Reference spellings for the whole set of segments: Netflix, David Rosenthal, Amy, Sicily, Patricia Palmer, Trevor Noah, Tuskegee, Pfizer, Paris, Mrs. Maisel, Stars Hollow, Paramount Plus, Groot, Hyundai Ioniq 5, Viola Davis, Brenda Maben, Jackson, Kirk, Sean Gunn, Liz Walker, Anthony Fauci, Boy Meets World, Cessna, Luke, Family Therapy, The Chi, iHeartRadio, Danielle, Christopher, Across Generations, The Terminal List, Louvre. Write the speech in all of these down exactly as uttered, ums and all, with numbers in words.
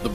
The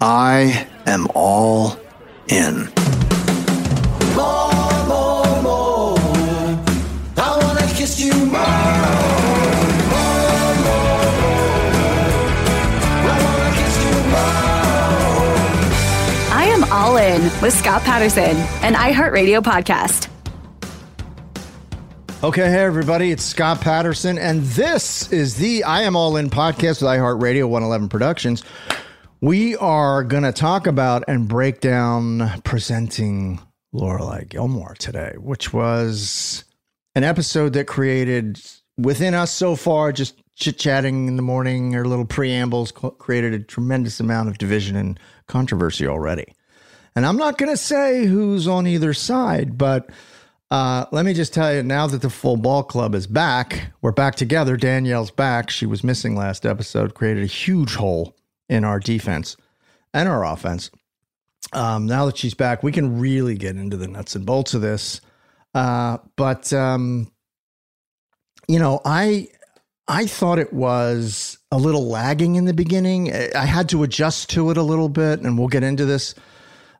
I am all in. More, more, more. I want to kiss you more. More, more, more. I want to kiss you more. I am all in with Scott Patterson, an iHeartRadio podcast. Okay, hey everybody, it's Scott Patterson, and this is the I Am All In podcast with iHeartRadio one eleven Productions. We are going to talk about and break down presenting Lorelai Gilmore today, which was an episode that created within us so far, just chit-chatting in the morning, her little preambles created a tremendous amount of division and controversy already. And I'm not going to say who's on either side, but uh, let me just tell you, now that the full ball club is back, we're back together. Danielle's back. She was missing last episode, created a huge hole in our defense and our offense. Um, now that she's back, we can really get into the nuts and bolts of this. Uh, but, um, you know, I, I thought it was a little lagging in the beginning. I had to adjust to it a little bit, and we'll get into this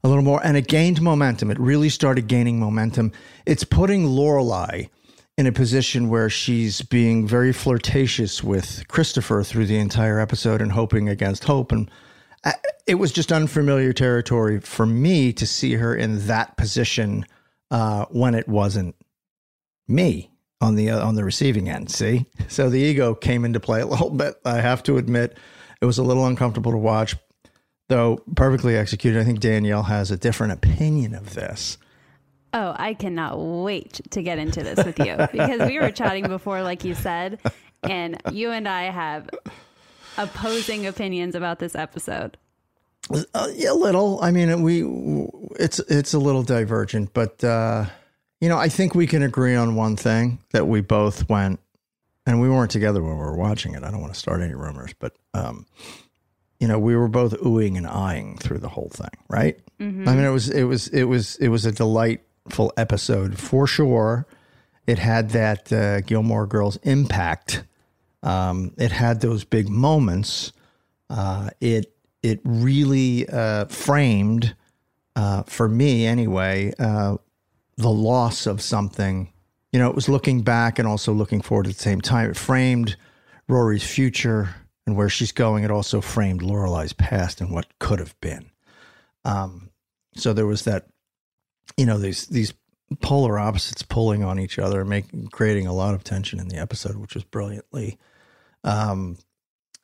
a little more. And it gained momentum. It really started gaining momentum. It's putting Lorelai in a position where she's being very flirtatious with Christopher through the entire episode and hoping against hope. And I, it was just unfamiliar territory for me to see her in that position uh, when it wasn't me on the, uh, on the receiving end. See? So the ego came into play a little bit. I have to admit it was a little uncomfortable to watch, though perfectly executed. I think Danielle has a different opinion of this. Oh, I cannot wait to get into this with you, because we were chatting before, like you said, and you and I have opposing opinions about this episode. Uh, yeah, a little. I mean, we it's it's a little divergent, but uh, you know, I think we can agree on one thing, that we both went, and we weren't together when we were watching it. I don't want to start any rumors, but um, you know, we were both oohing and eyeing through the whole thing, right? Mm-hmm. I mean, it was it was it was it was a delightful episode for sure. It had that uh, Gilmore Girls impact. Um, it had those big moments. Uh, it. It really uh, framed, uh, for me anyway, uh, the loss of something. You know, it was looking back and also looking forward at the same time. It framed Rory's future and where she's going. It also framed Lorelai's past and what could have been. Um, so there was that, you know, these these polar opposites pulling on each other, making creating a lot of tension in the episode, which was brilliantly Um,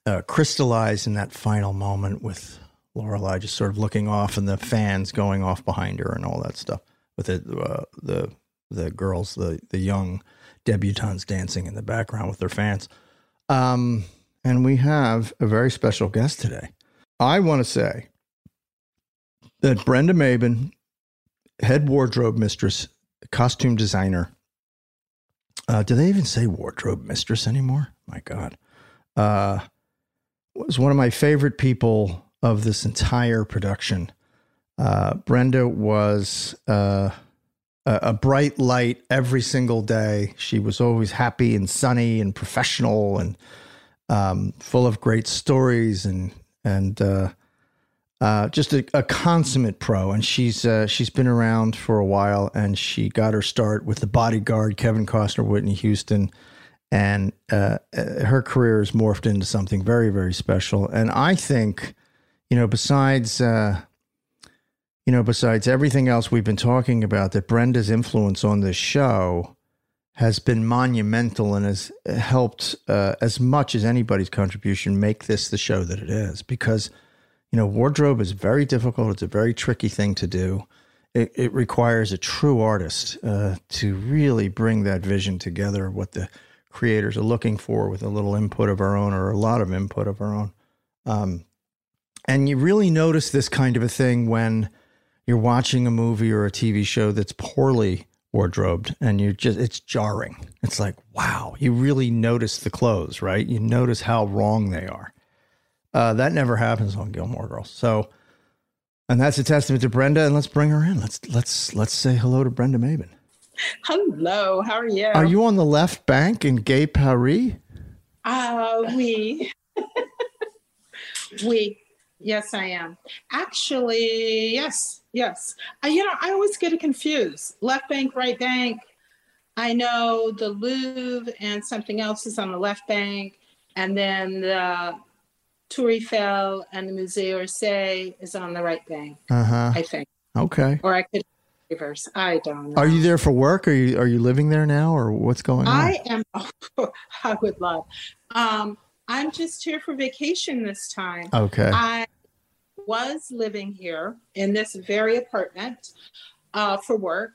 Uh, crystallized in that final moment with Lorelai just sort of looking off and the fans going off behind her and all that stuff with the uh, the the girls, the the young debutantes dancing in the background with their fans. Um, and we have a very special guest today. I want to say that Brenda Maben, head wardrobe mistress, costume designer. Uh, do they even say wardrobe mistress anymore? My God. Uh, was one of my favorite people of this entire production. Uh, Brenda was uh, a, a bright light every single day. She was always happy and sunny and professional and um, full of great stories and and uh, uh, just a, a consummate pro. And she's uh, she's been around for a while, and she got her start with The Bodyguard, Kevin Costner, Whitney Houston. And uh, her career has morphed into something very, very special. And I think, you know, besides, uh, you know, besides everything else we've been talking about, that Brenda's influence on this show has been monumental and has helped uh, as much as anybody's contribution make this the show that it is. Because, you know, wardrobe is very difficult. It's a very tricky thing to do. It, it requires a true artist uh, to really bring that vision together, what the creators are looking for with a little input of our own or a lot of input of our own. Um, and you really notice this kind of a thing when you're watching a movie or a T V show that's poorly wardrobed, and you just, it's jarring. It's like, wow, you really notice the clothes, right? You notice how wrong they are. Uh, that never happens on Gilmore Girls. So, and that's a testament to Brenda, and let's bring her in. Let's, let's, let's say hello to Brenda Maben. Hello, how are you? Are you on the left bank in Gay Paris? Uh, we. we. Yes, I am. Actually, yes, yes. I, you know, I always get it confused. Left bank, right bank. I know the Louvre and something else is on the left bank. And then the Tour Eiffel and the Musée d'Orsay is on the right bank, uh-huh. I think. Okay. Or I could... I don't know. Are you there for work? Are you are you living there now, or what's going on? I am. Oh, I would love. Um, I'm just here for vacation this time. Okay. I was living here in this very apartment uh, for work.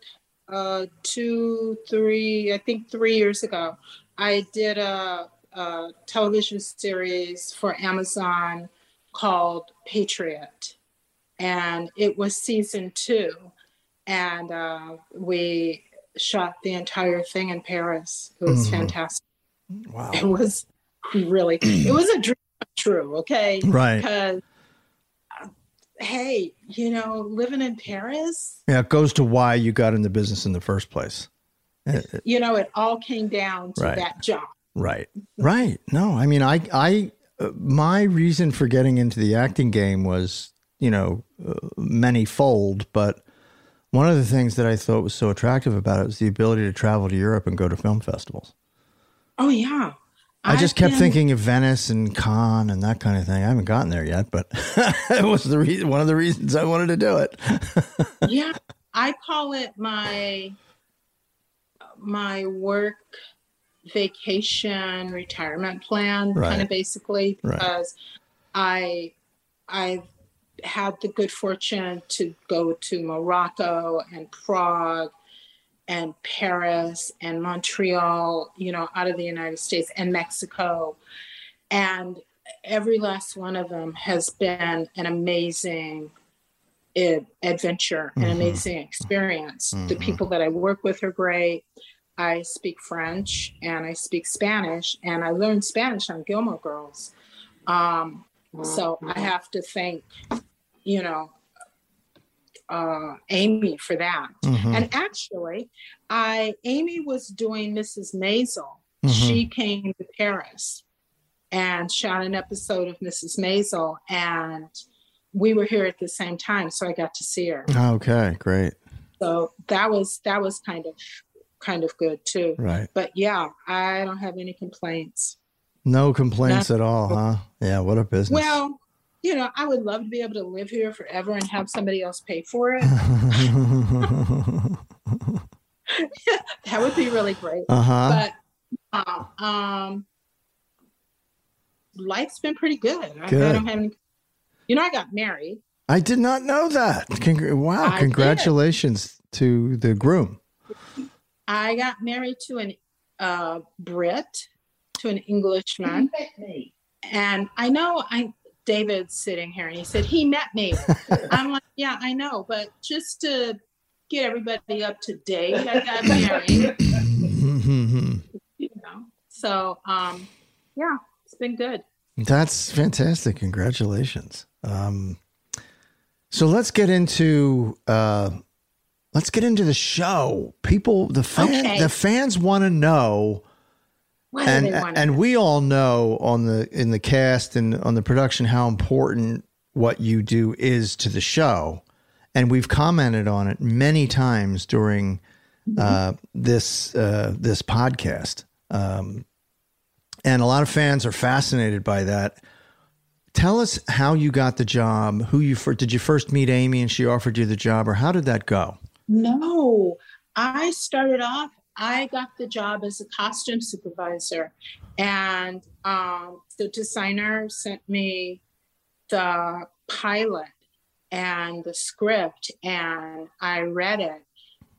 Uh, two, three, I think three years ago, I did a, a television series for Amazon called Patriot, and it was season two. And uh, we shot the entire thing in Paris. It was mm-hmm. fantastic. Wow. It was really, it was a dream come true, okay? Right. Because, uh, hey, you know, living in Paris. Yeah, it goes to why you got into business in the first place. You know, it all came down to right. that job. Right, right. No, I mean, I, I, uh, my reason for getting into the acting game was, you know, uh, many fold, but one of the things that I thought was so attractive about it was the ability to travel to Europe and go to film festivals. Oh, yeah. I just I kept can... thinking of Venice and Cannes and that kind of thing. I haven't gotten there yet, but it was the re- one of the reasons I wanted to do it. Yeah. I call it my my work vacation retirement plan, right. kind of basically, because right. I I had the good fortune to go to Morocco and Prague and Paris and Montreal, you know, out of the United States, and Mexico. And every last one of them has been an amazing adventure, an mm-hmm. amazing experience. Mm-hmm. The people that I work with are great. I speak French and I speak Spanish, and I learned Spanish on Gilmore Girls. Um, so I have to thank, you know, uh, Amy for that. Mm-hmm. And actually, I Amy was doing Missus Maisel. Mm-hmm. She came to Paris and shot an episode of Missus Maisel, and we were here at the same time, so I got to see her. Okay, great. So that was that was kind of kind of good too. Right. But yeah, I don't have any complaints. No complaints Not- at all, huh? Yeah, what a business. Well, you know, I would love to be able to live here forever and have somebody else pay for it. That would be really great. Uh-huh. But uh, um, life's been pretty good. good. I, I don't have any. You know, I got married. I did not know that. Congr- wow. I Congratulations did. to the groom. I got married to an uh, Brit, to an Englishman. He met me. And I know I David's sitting here and he said, he met me. I'm like, yeah, I know. But just to get everybody up to date, I got married. You know, so, um, yeah, it's been good. That's fantastic. Congratulations. Um, so let's get into uh, let's get into the show. People, the fan, okay. the fans want to know, what and do they want to and know? We all know on the in the cast and on the production how important what you do is to the show, and we've commented on it many times during uh, mm-hmm. this uh, this podcast. Um, And a lot of fans are fascinated by that. Tell us how you got the job. Who you for, did you first meet Amy and she offered you the job, or how did that go? No, I started off, I got the job as a costume supervisor, and um, the designer sent me the pilot and the script, and I read it.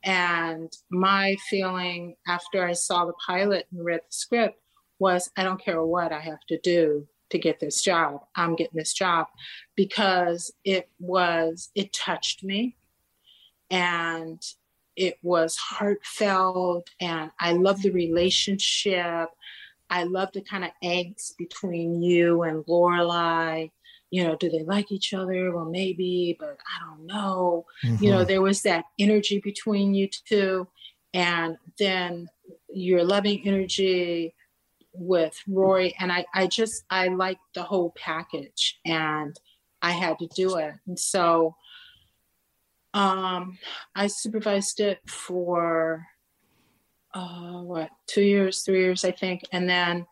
And my feeling after I saw the pilot and read the script was, I don't care what I have to do to get this job. I'm getting this job because it was, it touched me and it was heartfelt. And I love the relationship. I love the kind of angst between you and Lorelai. You know, do they like each other? Well, maybe, but I don't know. Mm-hmm. You know, there was that energy between you two. And then your loving energy with Rory, and I, I just, I liked the whole package, and I had to do it. And so um, I supervised it for, uh, what, two years, three years, I think. And then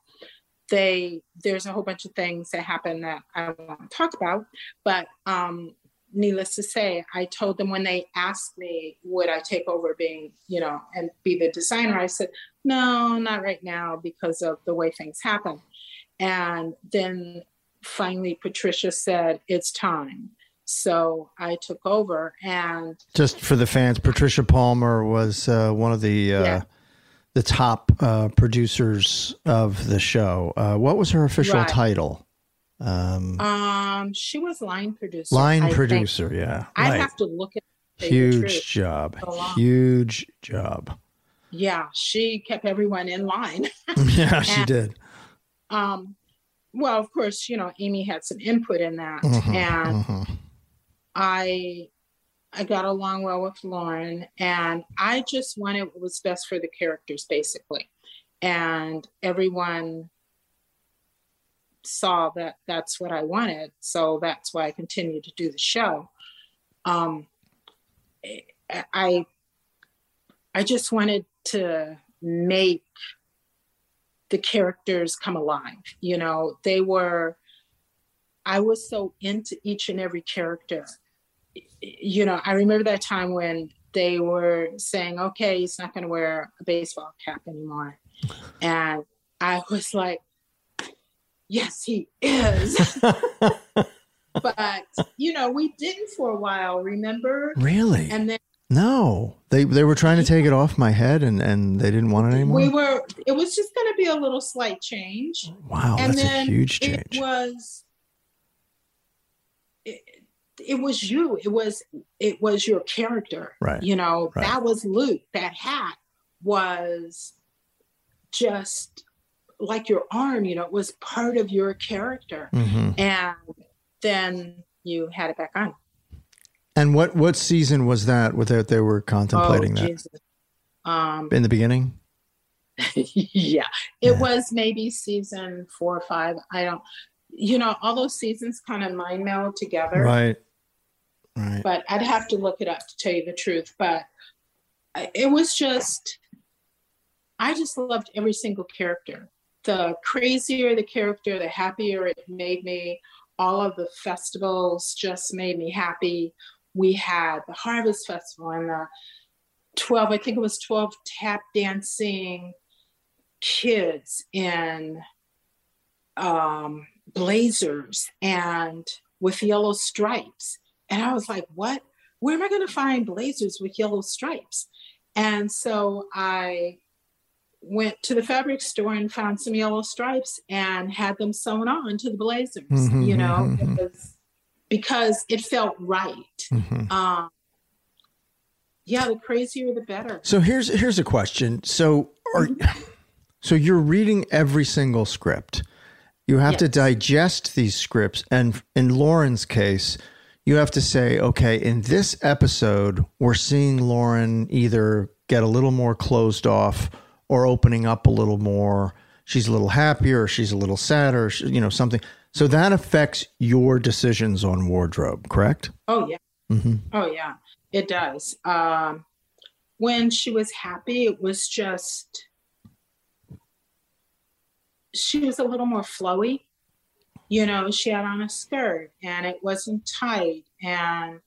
they, there's a whole bunch of things that happened that I won't talk about, but um, needless to say, I told them when they asked me, would I take over being, you know, and be the designer? I said, no, not right now because of the way things happen. And then finally Patricia said, it's time. So I took over. And just for the fans, Patricia Palmer was uh, one of the, uh, yeah. the top uh, producers of the show. Uh, what was her official right. title? Um, um, she was line producer. Line I producer, think. yeah. I right. have to look at the huge job. So huge job. Yeah, she kept everyone in line. Yeah, and, she did. Um, well, of course, you know, Amy had some input in that, uh-huh, and uh-huh. I, I got along well with Lauren, and I just wanted what was best for the characters, basically, and everyone saw that that's what I wanted, so that's why I continued to do the show. Um, I, I just wanted to make the characters come alive. You know, they were, I was so into each and every character. You know, I remember that time when they were saying, okay, he's not going to wear a baseball cap anymore. And I was like, yes, he is. But, you know, we didn't for a while, remember? Really? And then No, they they were trying to take it off my head, and, and they didn't want it anymore. We were. It was just going to be a little slight change. Wow, and that's then a huge change. It was. It, it was you. It was it was your character. Right. You know, right. That was Luke. That hat was just like your arm. You know, it was part of your character, mm-hmm. and then you had it back on. And what, what season was that without they were contemplating oh, Jesus. that? Um, In the beginning? Yeah. It yeah. was maybe season four or five. I don't, you know, all those seasons kind of mind meld together. Right. Right. But I'd have to look it up to tell you the truth. But it was just, I just loved every single character. The crazier the character, the happier it made me. All of the festivals just made me happy. We had the Harvest Festival and the twelve, I think it was twelve tap dancing kids in um, blazers and with yellow stripes. And I was like, what? Where am I going to find blazers with yellow stripes? And so I went to the fabric store and found some yellow stripes and had them sewn on to the blazers, mm-hmm, you know, mm-hmm. because, because it felt right. Mm-hmm. Um, yeah, the crazier, the better. So here's, here's a question. So are, mm-hmm. so you're reading every single script. You have yes. to digest these scripts. And in Lauren's case, you have to say, okay, in this episode, we're seeing Lauren either get a little more closed off or opening up a little more. She's a little happier, she's a little sadder, she, you know, something. So that affects your decisions on wardrobe, correct? Oh, yeah. Mm-hmm. Oh, yeah, it does. Um, when she was happy, it was just, she was a little more flowy. You know, she had on a skirt and it wasn't tight and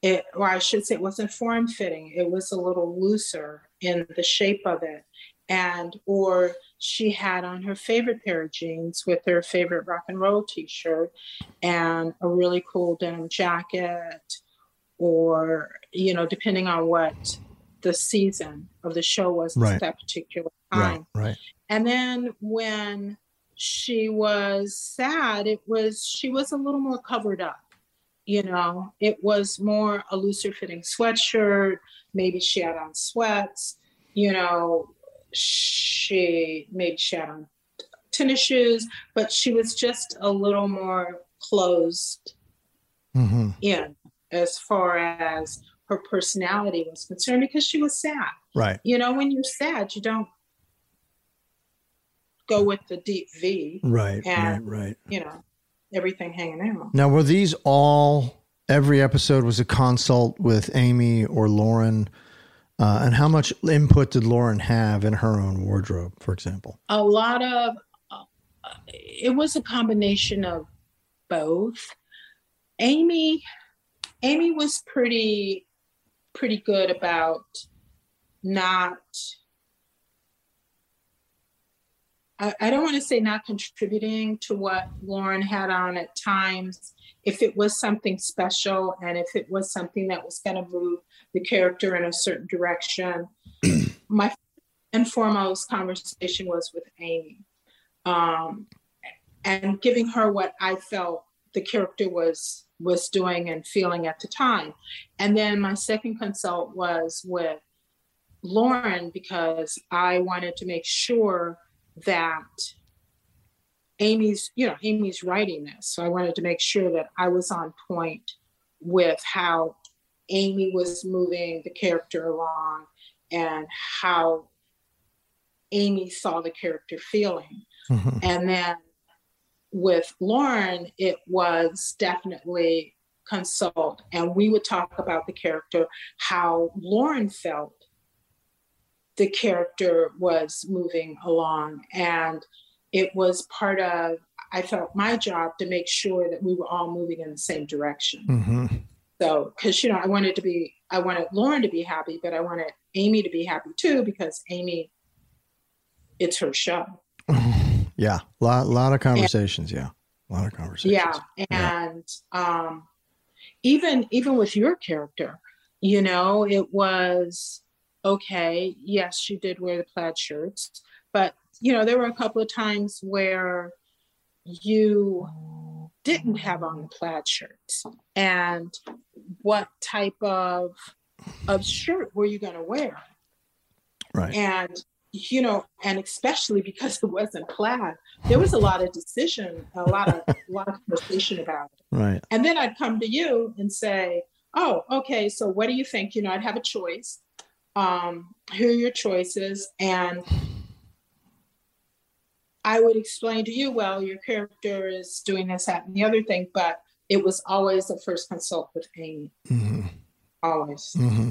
it, or I should say it wasn't form-fitting. It was a little looser in the shape of it. And or she had on her favorite pair of jeans with her favorite rock and roll t-shirt and a really cool denim jacket, or, you know, depending on what the season of the show was right. at that particular time. Right, right. And then when she was sad, it was she was a little more covered up. You know, it was more a looser fitting sweatshirt. Maybe she had on sweats, you know. She made Sharon tennis shoes, but she was just a little more closed mm-hmm. in as far as her personality was concerned, because she was sad. Right. You know, when you're sad, you don't go with the deep V. Right, and, right, right. You know, everything hanging out. Now, were these all, every episode was a consult with Amy or Lauren? Uh, and how much input did Lauren have in her own wardrobe, for example? A lot of, uh, it was a combination of both. Amy, Amy was pretty, pretty good about not, I, I don't want to say not contributing to what Lauren had on at times, if it was something special and if it was something that was going to move the character in a certain direction. My first and foremost conversation was with Amy, um, and giving her what I felt the character was, was doing and feeling at the time. And then my second consult was with Lauren, because I wanted to make sure that Amy's, you know, Amy's writing this. So I wanted to make sure that I was on point with how Amy was moving the character along and how Amy saw the character feeling. Mm-hmm. And then with Lauren, it was definitely consult. And we would talk about the character, how Lauren felt the character was moving along. And it was part of, I felt, my job to make sure that we were all moving in the same direction. Mm-hmm. So, because, you know, I wanted to be, I wanted Lauren to be happy, but I wanted Amy to be happy too, because Amy, it's her show. Yeah. A lot, lot of conversations. And, yeah. A lot of conversations. Yeah. And yeah. Um, even, even with your character, You know, it was, okay, yes, she did wear the plaid shirts, but, you know, there were a couple of times where you didn't have on the plaid shirts. And what type of of shirt were you going to wear? Right. And, you know, and especially because it wasn't plaid, there was a lot of decision, a lot of, a lot of conversation about it. Right. And then I'd come to you and say, oh, okay, so what do you think? You know, I'd have a choice. Um, here are your choices. And I would explain to you, well, your character is doing this, that, and the other thing, but it was always a first consult with Amy. Mm-hmm. Always. Mm-hmm.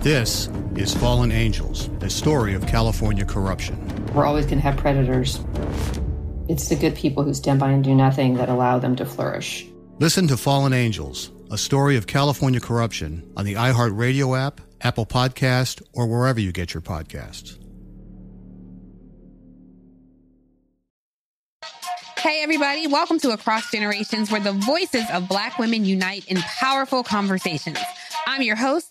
This is Fallen Angels, the story of California corruption. We're always going to have predators. It's the good people who stand by and do nothing that allow them to flourish. Listen to Fallen Angels, a story of California corruption on the iHeartRadio app, Apple Podcast, or wherever you get your podcasts. Hey, everybody. Welcome to Across Generations, where the voices of Black women unite in powerful conversations. I'm your host,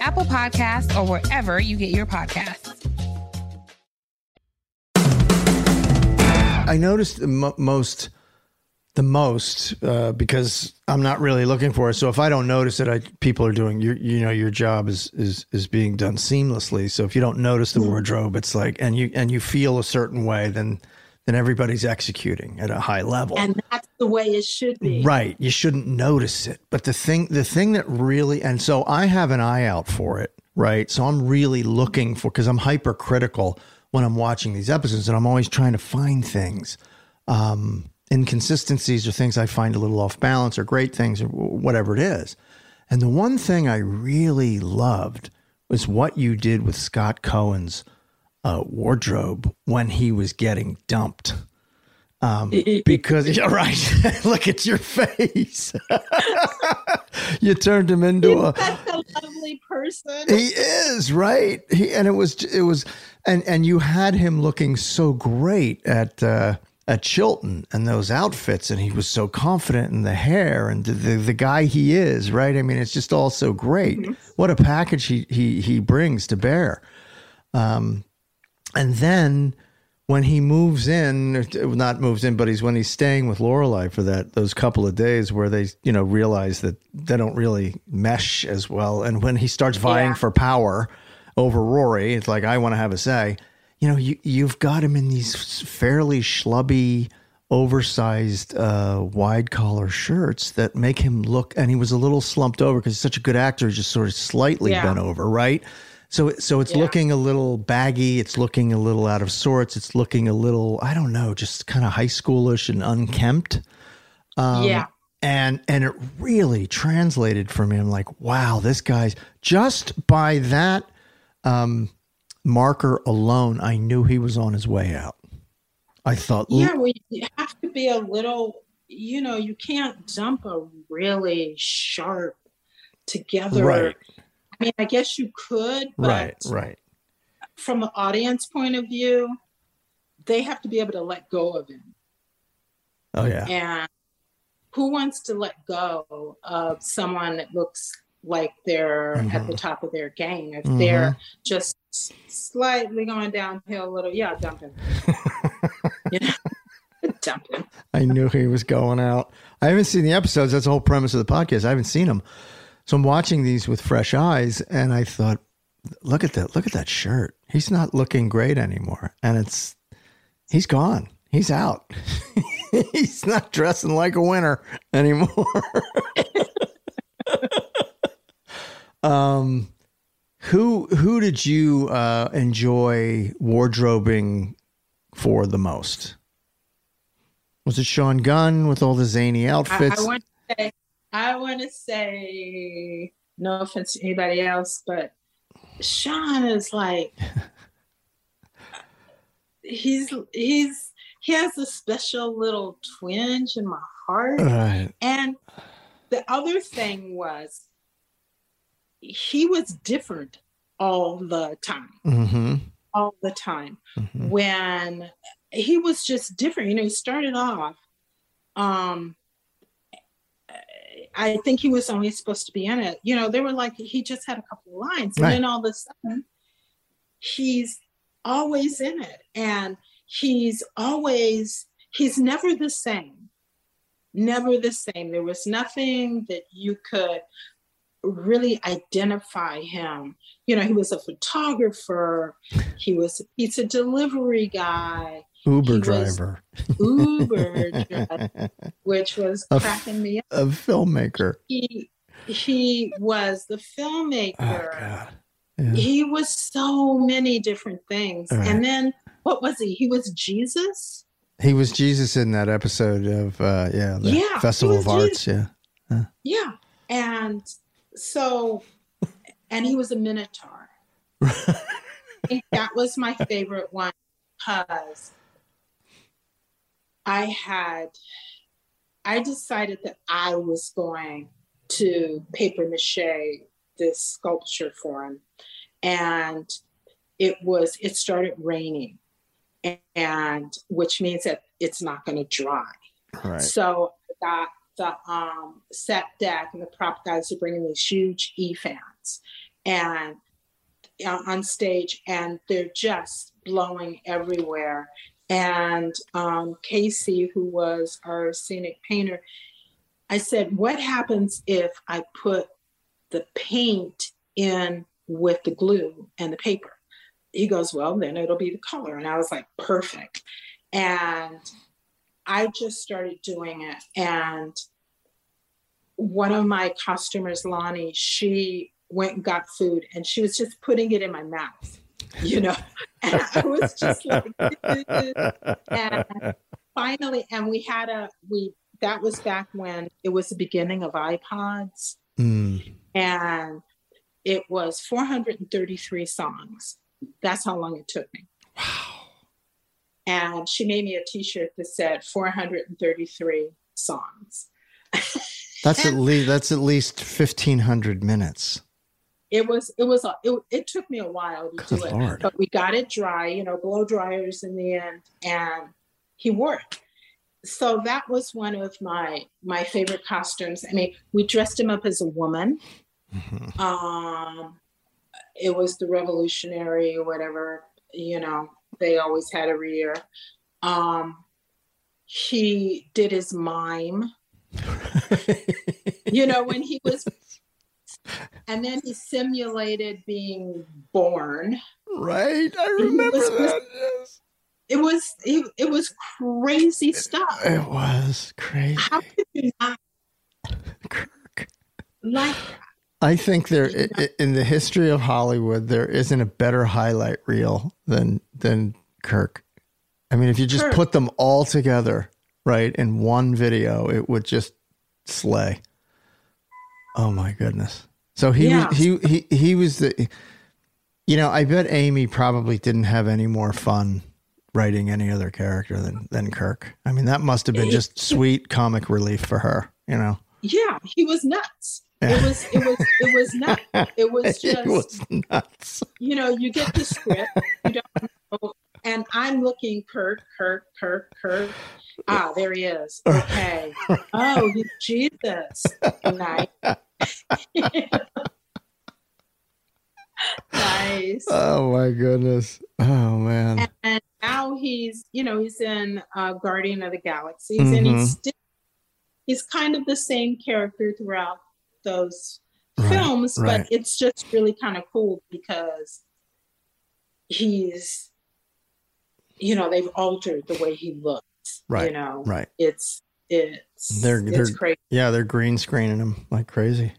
Apple Podcasts, or wherever you get your podcasts. I noticed the mo- most, the most, uh, because I'm not really looking for it. So if I don't notice it, I, people are doing your, you know, your job is, is, is being done seamlessly. So if you don't notice the mm. wardrobe, it's like, and you, and you feel a certain way, then, then everybody's executing at a high level. And that's the way it should be. Right. You shouldn't notice it. But the thing, the thing that really, and so I have an eye out for it. Right. So I'm really looking for, cause I'm hypercritical when I'm watching these episodes, and I'm always trying to find things, um, inconsistencies or things I find a little off balance, or great things, or whatever it is. And the one thing I really loved was what you did with Scott Cohen's uh, wardrobe when he was getting dumped. Um, because, yeah, right, look at your face. You turned him into He's a, such a lovely person. He is, right. He, and it was, it was, and, and you had him looking so great at, uh, at Chilton and those outfits, and he was so confident in the hair and the, the, the guy he is, right? I mean, it's just all so great. Mm-hmm. What a package he, he, he brings to bear. Um, and then when he moves in, not moves in, but he's, when he's staying with Lorelai for that, those couple of days where they, you know, realize that they don't really mesh as well. And when he starts vying yeah. for power over Rory, it's like, I want to have a say. You know, you, you've got him in these fairly schlubby, oversized, uh, wide-collar shirts that make him look, and he was a little slumped over because he's such a good actor, just sort of slightly yeah. bent over, right? So, so it's yeah. looking a little baggy, it's looking a little out of sorts, it's looking a little, I don't know, just kind of high schoolish and unkempt. Um, yeah. And, and it really translated for me. I'm like, wow, this guy's, just by that um marker alone, I knew he was on his way out. I thought, yeah, well, you have to be a little, you know, you can't dump a really sharp together. Right. I mean, I guess you could, but right, right. From the audience point of view, they have to be able to let go of him. Oh yeah. And who wants to let go of someone that looks like they're mm-hmm. at the top of their game? If mm-hmm. they're just slightly going downhill a little, yeah, dump him. You know? Dump him. I knew he was going out. I haven't seen the episodes. That's the whole premise of the podcast. I haven't seen them. So I'm watching these with fresh eyes, and I thought, look at that. Look at that shirt. He's not looking great anymore. And it's, he's gone. He's out. He's not dressing like a winner anymore. Um, who who did you uh, enjoy wardrobing for the most? Was it Sean Gunn with all the zany outfits? I, I want to say, I want to say, no offense to anybody else, but Sean is like he's he's he has a special little twinge in my heart, right. And the other thing was, he was different all the time, mm-hmm. all the time mm-hmm. when he was just different. You know, he started off, um, I think he was only supposed to be in it. You know, they were like, he just had a couple of lines right. and then all of a sudden he's always in it, and he's always, he's never the same, never the same. There was nothing that you could really identify him. You know, he was a photographer. He was, he's a delivery guy. Uber he driver. Uber driver, which was a, cracking me up. A filmmaker. He, he was the filmmaker. Oh, God. Yeah. He was so many different things. Right. And then what was he? He was Jesus? He was Jesus in that episode of, uh, yeah, the yeah, Festival of Arts. Yeah. yeah. Yeah. And so, and he was a minotaur. I think that was my favorite one because I had, I decided that I was going to paper mache this sculpture for him. And it was, it started raining, and, and which means that it's not going to dry. Right. So I got the um, set deck, and the prop guys are bringing these huge E-fans and uh, on stage, and they're just blowing everywhere. and um, Casey, who was our scenic painter, I said, what happens if I put the paint in with the glue and the paper? He goes, well, then it'll be the color. And I was like, perfect. And I just started doing it. And one of my customers, Lonnie, she went and got food and she was just putting it in my mouth, you know, and I was just like, and finally, and we had a, we, that was back when it was the beginning of iPods. Mm. And it was four hundred thirty-three songs. That's how long it took me. Wow. And she made me a t-shirt that said four hundred thirty-three songs. That's at least, that's at least fifteen hundred minutes. It was, it was, a, it, it took me a while to Good do it, Lord. But we got it dry, you know, blow dryers in the end, and he wore it. So that was one of my, my favorite costumes. I mean, we dressed him up as a woman. Mm-hmm. Um, it was the revolutionary, whatever, you know, they always had every year. Um, he did his mime, you know, when he was, and then he simulated being born. Right. I remember was, that. Yes. It was, it, it was crazy stuff. It was crazy. How could you not? Kirk. Like, I think there, in the history of Hollywood, there isn't a better highlight reel than than Kirk. I mean, if you just Kirk. put them all together, right, in one video, it would just slay. Oh my goodness! So he yeah. was, he he he was the, you know, I bet Amy probably didn't have any more fun writing any other character than than Kirk. I mean, that must have been just sweet comic relief for her, you know. Yeah, he was nuts. It was, it was, it was nuts. It was just, it was nuts. You know, you get the script, you don't know, and I'm looking, Kirk, Kirk, Kirk, Kirk. Ah, there he is. Okay. Oh, Jesus. Nice. Nice. Oh my goodness. Oh man. And, and now he's, you know, he's in uh, Guardian of the Galaxies, mm-hmm. and he's still, he's kind of the same character throughout those films, right, right. but it's just really kind of cool because he's, you know, they've altered the way he looks, right, you know, right. It's, it's, they're, it's they're, crazy. Yeah. They're green screening him like crazy.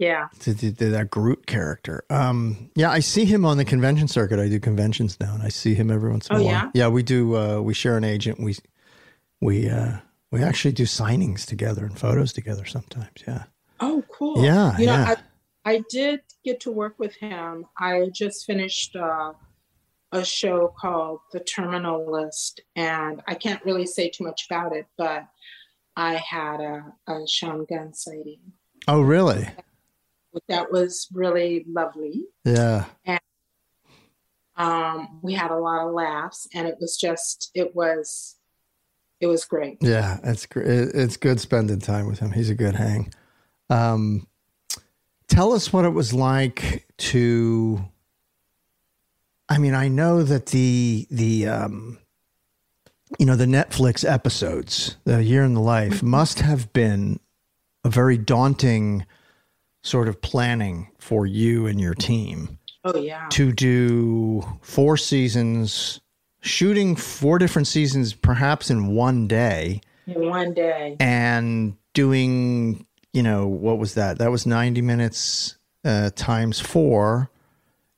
Yeah. To, to, to that Groot character. Um, yeah. I see him on the convention circuit. I do conventions now and I see him every once in oh, a while. Yeah? yeah. We do, uh, we share an agent. We, we, uh, we actually do signings together and photos together sometimes. Yeah. Oh, cool. Yeah. You know, yeah. I, I did get to work with him. I just finished uh, a show called The Terminal List, and I can't really say too much about it, but I had a, a Sean Gunn sighting. Oh, really? That was really lovely. Yeah. And um, we had a lot of laughs, and it was just, it was, it was great. Yeah. It's great. It's good spending time with him. He's a good hang. Um, tell us what it was like to, I mean, I know that the, the, um, you know, the Netflix episodes, the Year in the Life must have been a very daunting sort of planning for you and your team. Oh yeah. To do four seasons, shooting four different seasons, perhaps in one day, in one day and doing, you know, what was that? That was ninety minutes uh, times four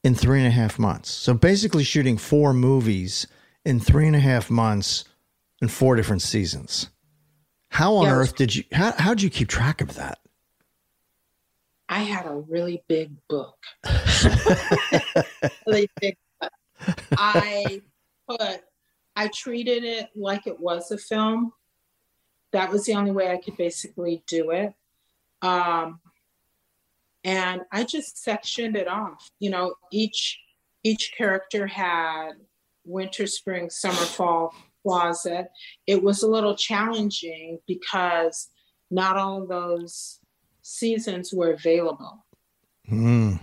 in three and a half months. So basically shooting four movies in three and a half months in four different seasons. How on yeah, earth did you, how how'd you keep track of that? I had a really big book. really big book. I put, I treated it like it was a film. That was the only way I could basically do it. Um, and I just sectioned it off. You know, each, each character had winter, spring, summer, fall closet. It was a little challenging because not all of those seasons were available mm.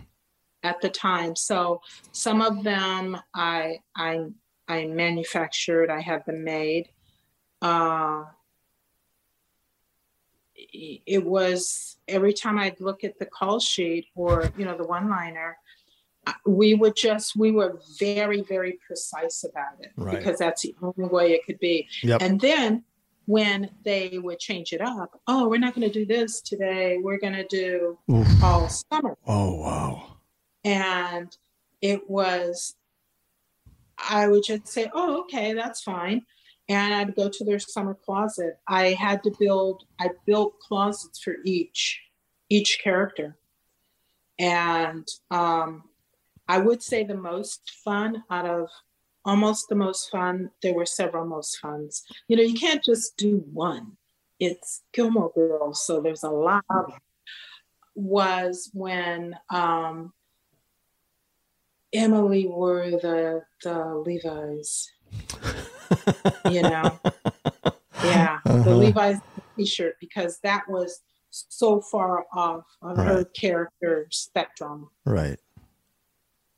at the time. So some of them I, I, I manufactured, I had them made. Uh, it was every time I'd look at the call sheet or, you know, the one-liner, we would just, we were very, very precise about it, right, because that's the only way it could be. Yep. And then when they would change it up, oh, we're not going to do this today. We're going to do Oof. all summer. Oh, wow. And it was, I would just say, oh, okay, that's fine. And I'd go to their summer closet. I had to build, I built closets for each, each character. And um, I would say the most fun out of almost the most fun, there were several most funs. You know, you can't just do one. It's Gilmore Girls, so there's a lot of it. Was when um, Emily wore the, the Levi's. You know, yeah, uh-huh. the Levi's t-shirt, because that was so far off on right. her character spectrum. Right.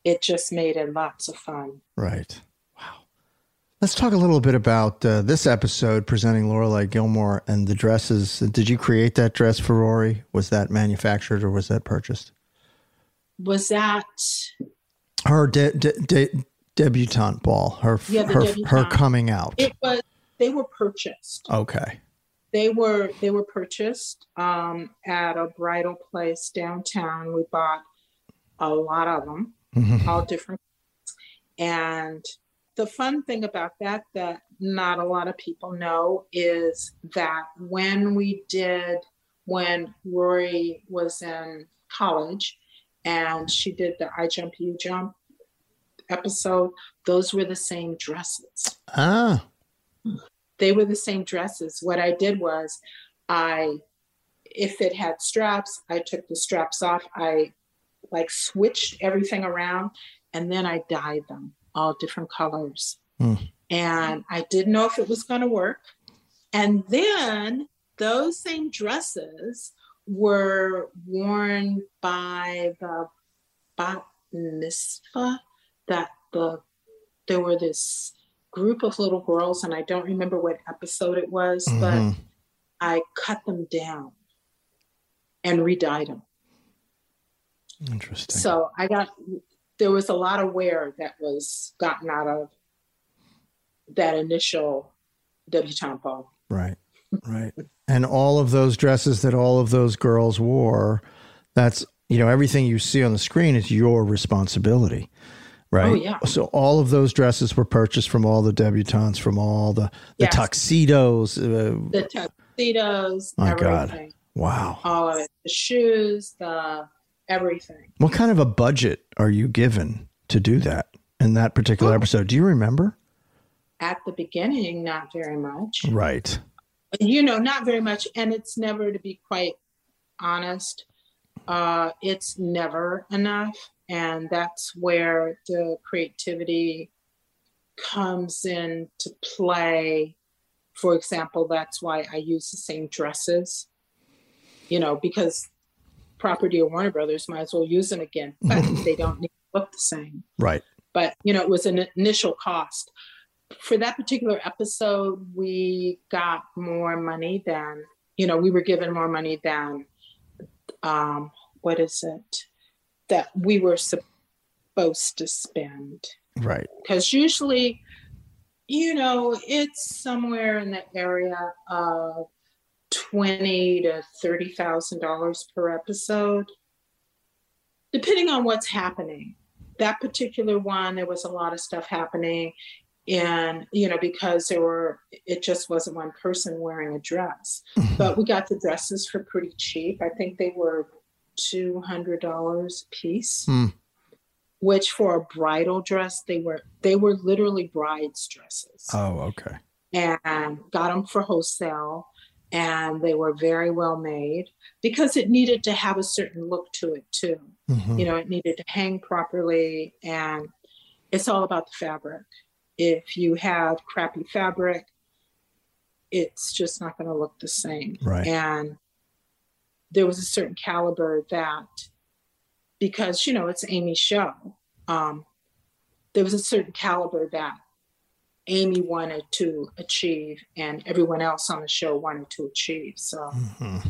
It just made it lots of fun. Right. Wow. Let's talk a little bit about uh, this episode presenting Lorelai Gilmore and the dresses. Did you create that dress for Rory? Was that manufactured or was that purchased? Was that her de- de- de- debutante ball, her yeah, her, debutante. her coming out? It was, they were purchased. Okay. They were they were purchased um, at a bridal place downtown. We bought a lot of them, mm-hmm. all different. And the fun thing about that that not a lot of people know is that when we did, when Rory was in college and she did the I Jump, You Jump episode, those were the same dresses. Ah. They were the same dresses. What I did was I, if it had straps, I took the straps off. I like switched everything around and then I dyed them all different colors. Mm. And I didn't know if it was going to work. And then those same dresses were worn by the bat mitzvah that the, there were this group of little girls, and I don't remember what episode it was, mm-hmm. but I cut them down and re-dyed them. Interesting. So I got, there was a lot of wear that was gotten out of that initial debutante ball. Right, right. And all of those dresses that all of those girls wore, that's, you know, everything you see on the screen is your responsibility. Right. Oh, yeah. So all of those dresses were purchased from all the debutantes, from all the, the yes. tuxedos. Uh, the tuxedos. My everything. God. Wow. All of it. The shoes, the everything. What kind of a budget are you given to do that in that particular oh. episode? Do you remember? At the beginning, not very much. Right. You know, not very much. And it's never, to be quite honest, uh, it's never enough. And that's where the creativity comes into play. For example, that's why I use the same dresses, you know, because Property or Warner Brothers might as well use them again, but they don't need to look the same. Right. But, you know, it was an initial cost. For that particular episode, we got more money than, you know, we were given more money than, um, what is it? that we were supposed to spend. Right. Because usually, you know, it's somewhere in the area of twenty thousand to thirty thousand dollars per episode, depending on what's happening. That particular one, there was a lot of stuff happening. And, you know, because there were, it just wasn't one person wearing a dress. Mm-hmm. But we got the dresses for pretty cheap. I think they were two hundred dollars a piece, mm. which for a bridal dress, they were they were literally bride's dresses. Oh, okay. And got them for wholesale, and they were very well made because it needed to have a certain look to it too. Mm-hmm. You know, it needed to hang properly, and it's all about the fabric. If you have crappy fabric, it's just not going to look the same. Right. And there was a certain caliber that, because, you know, it's Amy's show, um, there was a certain caliber that Amy wanted to achieve and everyone else on the show wanted to achieve. So. Mm-hmm.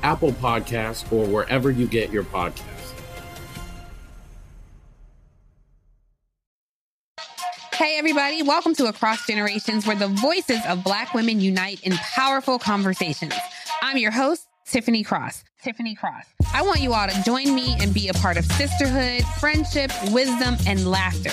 Apple Podcasts, or wherever you get your podcasts. Hey, everybody. Welcome to Across Generations, where the voices of Black women unite in powerful conversations. I'm your host, Tiffany Cross. Tiffany Cross. I want you all to join me and be a part of sisterhood, friendship, wisdom, and laughter.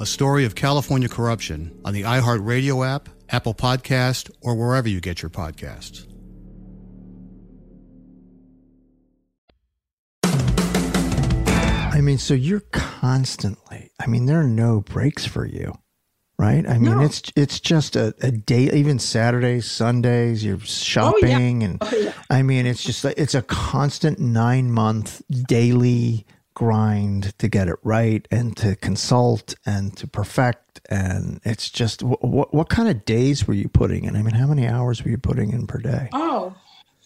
a story of California corruption, on the iHeartRadio app, Apple Podcast, or wherever you get your podcasts. I mean, so you're constantly, I mean, there are no breaks for you, right? I mean, no. it's it's just a, a day, even Saturdays, Sundays, you're shopping. Oh, yeah. and oh, yeah. I mean, it's just, it's a constant nine-month daily grind to get it right and to consult and to perfect. And it's just, wh- wh- what kind of days were you putting in? I mean, how many hours were you putting in per day? Oh,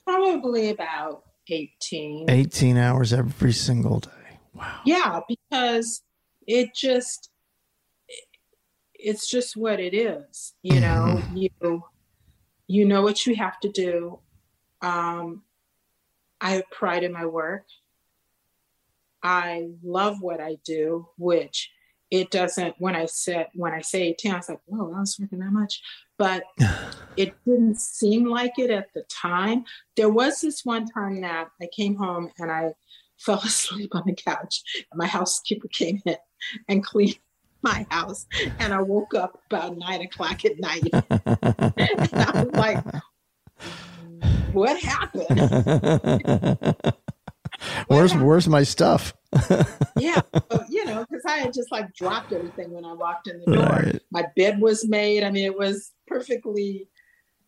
probably about eighteen. eighteen hours every single day. Wow. Yeah, because it just, it's just what it is. You know, mm-hmm. you, you know what you have to do. Um, I have pride in my work. I love what I do, which it doesn't, when I said, when I say ten, I was like, whoa, I was working that much, but it didn't seem like it at the time. There was this one time that I came home and I fell asleep on the couch. My housekeeper came in and cleaned my house. And I woke up about nine o'clock at night. And I was like, what happened? What where's happened? Where's my stuff? Yeah, but, you know, because I had just like dropped everything when I walked in the door. Right. My bed was made. I mean, it was perfectly,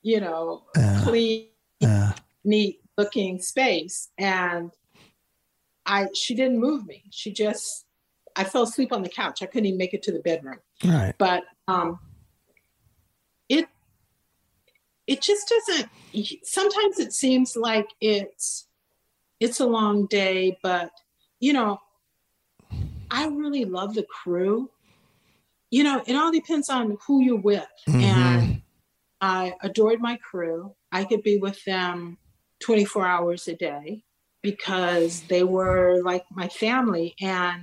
you know, uh, clean, uh, neat looking space. And I, she didn't move me. She just, I fell asleep on the couch. I couldn't even make it to the bedroom. Right. But um, it, it just doesn't, sometimes it seems like it's, it's a long day, but you know, I really love the crew. You know, it all depends on who you're with. Mm-hmm. And I adored my crew. I could be with them twenty-four hours a day because they were like my family. And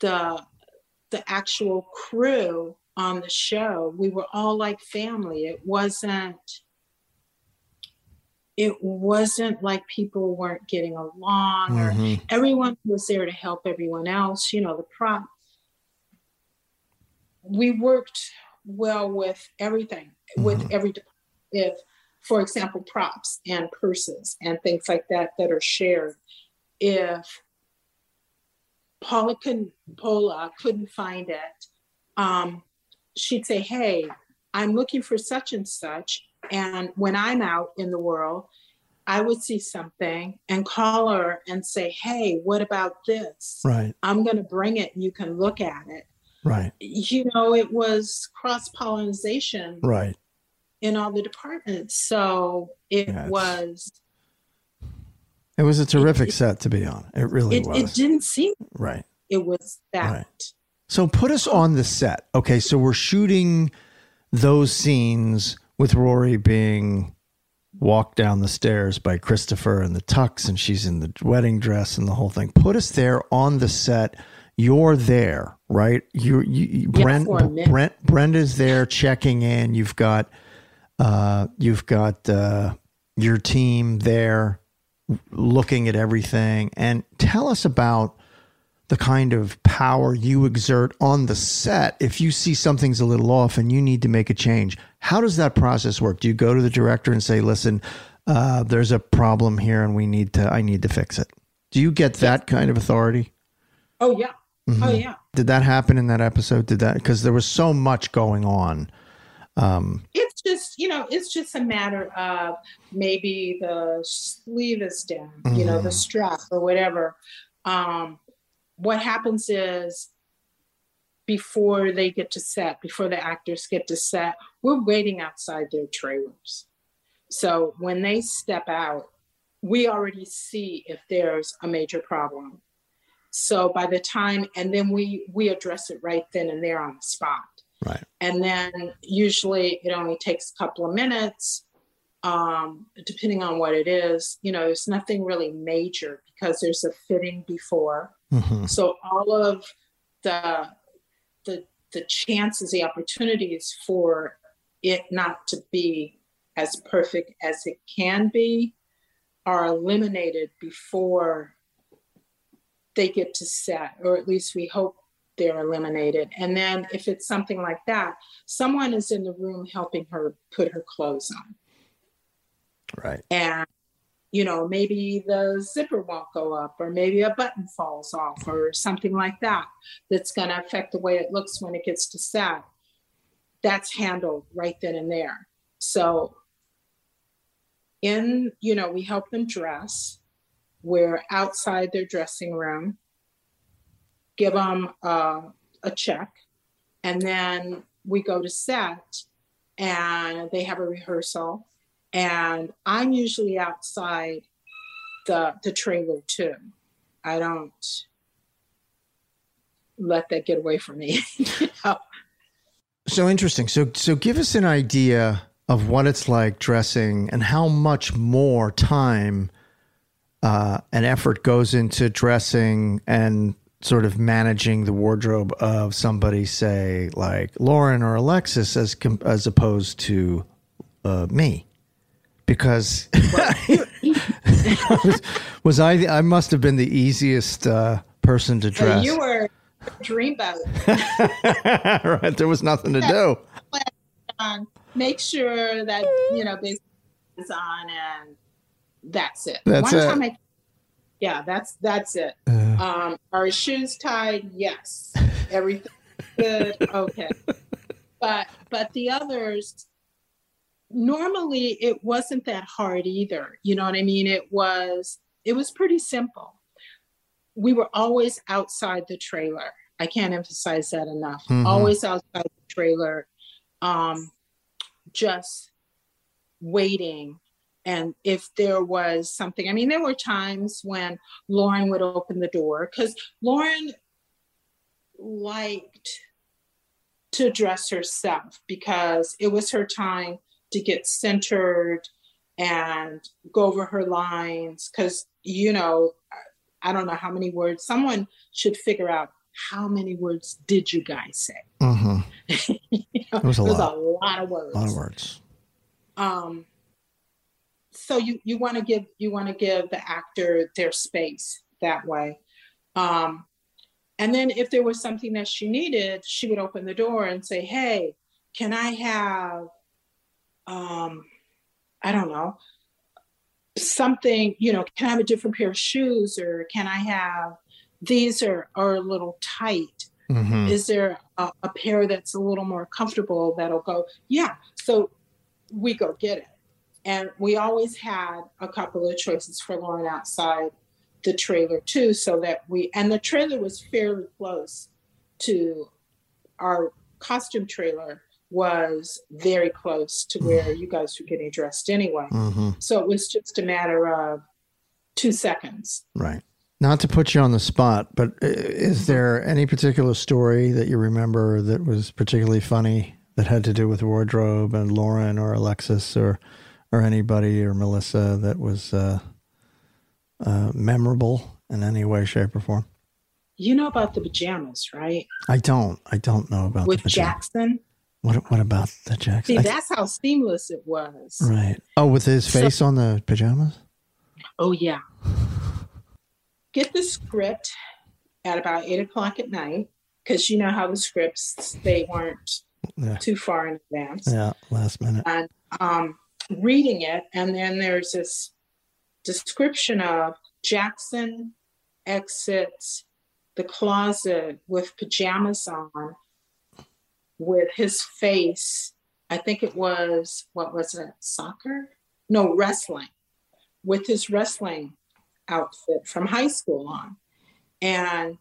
the the actual crew on the show, we were all like family. It wasn't It wasn't like people weren't getting along, mm-hmm. or everyone was there to help everyone else. You know, the prop. We worked well with everything, mm-hmm. with every, if, for example, props and purses and things like that that are shared. If Paula couldn't, Paula couldn't find it, um, she'd say, hey, I'm looking for such and such. And when I'm out in the world, I would see something and call her and say, hey, what about this? Right. I'm going to bring it and you can look at it. Right. You know, it was cross-pollination. Right. In all the departments. So it yeah, was. It was a terrific it, set to be on. It really it, was. It didn't seem. Right. It was that. Right. So put us on the set. Okay. So we're shooting those scenes with Rory being walked down the stairs by Christopher in the tux, and she's in the wedding dress and the whole thing. Put us there on the set. You're there, right? You, you yeah, Brent, Brent, Brenda's there checking in. You've got, uh, you've got uh, your team there looking at everything. And tell us about the kind of power you exert on the set. If you see something's a little off and you need to make a change, how does that process work? Do you go to the director and say, listen, uh, there's a problem here and we need to, I need to fix it? Do you get that kind of authority? Oh yeah. Mm-hmm. Oh yeah. Did that happen in that episode? Did that, because there was so much going on. Um, it's just, you know, it's just a matter of maybe the sleeve is down, mm-hmm. you know, the strap or whatever. Um, What happens is before they get to set, before the actors get to set, we're waiting outside their trailers. So when they step out, we already see if there's a major problem. So by the time, and then we, we address it right then and there on the spot. Right. And then usually it only takes a couple of minutes, um, depending on what it is. You know, there's nothing really major because there's a fitting before. Mm-hmm. So all of the, the the chances, the opportunities for it not to be as perfect as it can be are eliminated before they get to set, or at least we hope they're eliminated. And then if it's something like that, someone is in the room helping her put her clothes on. Right. And you know, maybe the zipper won't go up, or maybe a button falls off or something like that that's going to affect the way it looks when it gets to set. That's handled right then and there. So in, you know, we help them dress. We're outside their dressing room, give them uh, a check, and then we go to set and they have a rehearsal. And I'm usually outside the the trailer too. I don't let that get away from me. You know? So interesting. So so give us an idea of what it's like dressing and how much more time uh, and effort goes into dressing and sort of managing the wardrobe of somebody, say, like Lauren or Alexis, as com- as opposed to uh, me. Because was, was I, I must have been the easiest uh, person to dress. So you were dreamboat. Right. There was nothing to do. Um, make sure that, you know, business is on, and that's it. That's One it. Time I, yeah, that's, that's it. Uh, um, are his shoes tied? Yes. Everything good. Okay. But, but the others, normally it wasn't that hard either. You know what I mean? It was, it was pretty simple. We were always outside the trailer. I can't emphasize that enough. Mm-hmm. Always outside the trailer, um, just waiting. And if there was something, I mean, there were times when Lauren would open the door, because Lauren liked to dress herself because it was her time to get centered and go over her lines. Because, you know, I don't know how many words. Someone should figure out how many words did you guys say. Mm-hmm. You know, it was, a, it was lot. a lot of words. A lot of words. Um. So you you want to give you want to give the actor their space that way, um, and then if there was something that she needed, she would open the door and say, "Hey, can I have, um, I don't know." something, you know, can I have a different pair of shoes, or can I have, these are, are a little tight. Mm-hmm. Is there a, a pair that's a little more comfortable that'll go? Yeah. So we go get it. And we always had a couple of choices for Lauren outside the trailer too, so that we, and the trailer was fairly close to our costume trailer. Was very close to where you guys were getting dressed anyway. Mm-hmm. So it was just a matter of two seconds. Right. Not to put you on the spot, but is there any particular story that you remember that was particularly funny that had to do with wardrobe and Lauren or Alexis or or anybody or Melissa that was uh, uh, memorable in any way, shape, or form? You know about the pajamas, right? I don't. I don't know about with the pajamas. Jackson. What What about the Jackson? See, that's how seamless it was. Right. Oh, with his face so, on the pajamas? Oh, yeah. Get the script at about eight o'clock at night, because you know how the scripts, they weren't yeah. too far in advance. Yeah, last minute. And um, reading it, and then there's this description of Jackson exits the closet with pajamas on, with his face, I think it was, what was it, soccer? No, wrestling, with his wrestling outfit from high school on. And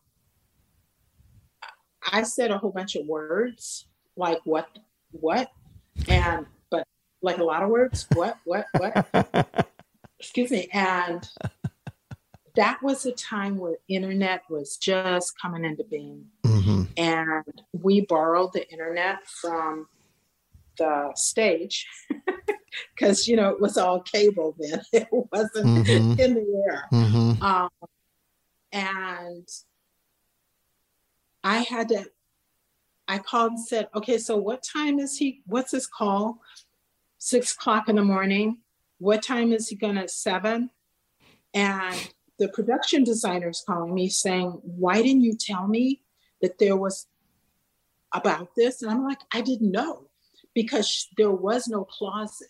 I said a whole bunch of words, like what, what? And, but like a lot of words, what, what, what? Excuse me. And that was a time where internet was just coming into being. Mm-hmm. And we borrowed the internet from the stage because, you know, it was all cable then. It wasn't mm-hmm. in the air. Mm-hmm. Um, and I had to, I called and said, okay, so what time is he, what's his call? Six o'clock in the morning. What time is he going to? Seven? And the production designer's calling me saying, why didn't you tell me that there was about this? And I'm like, I didn't know, because there was no closet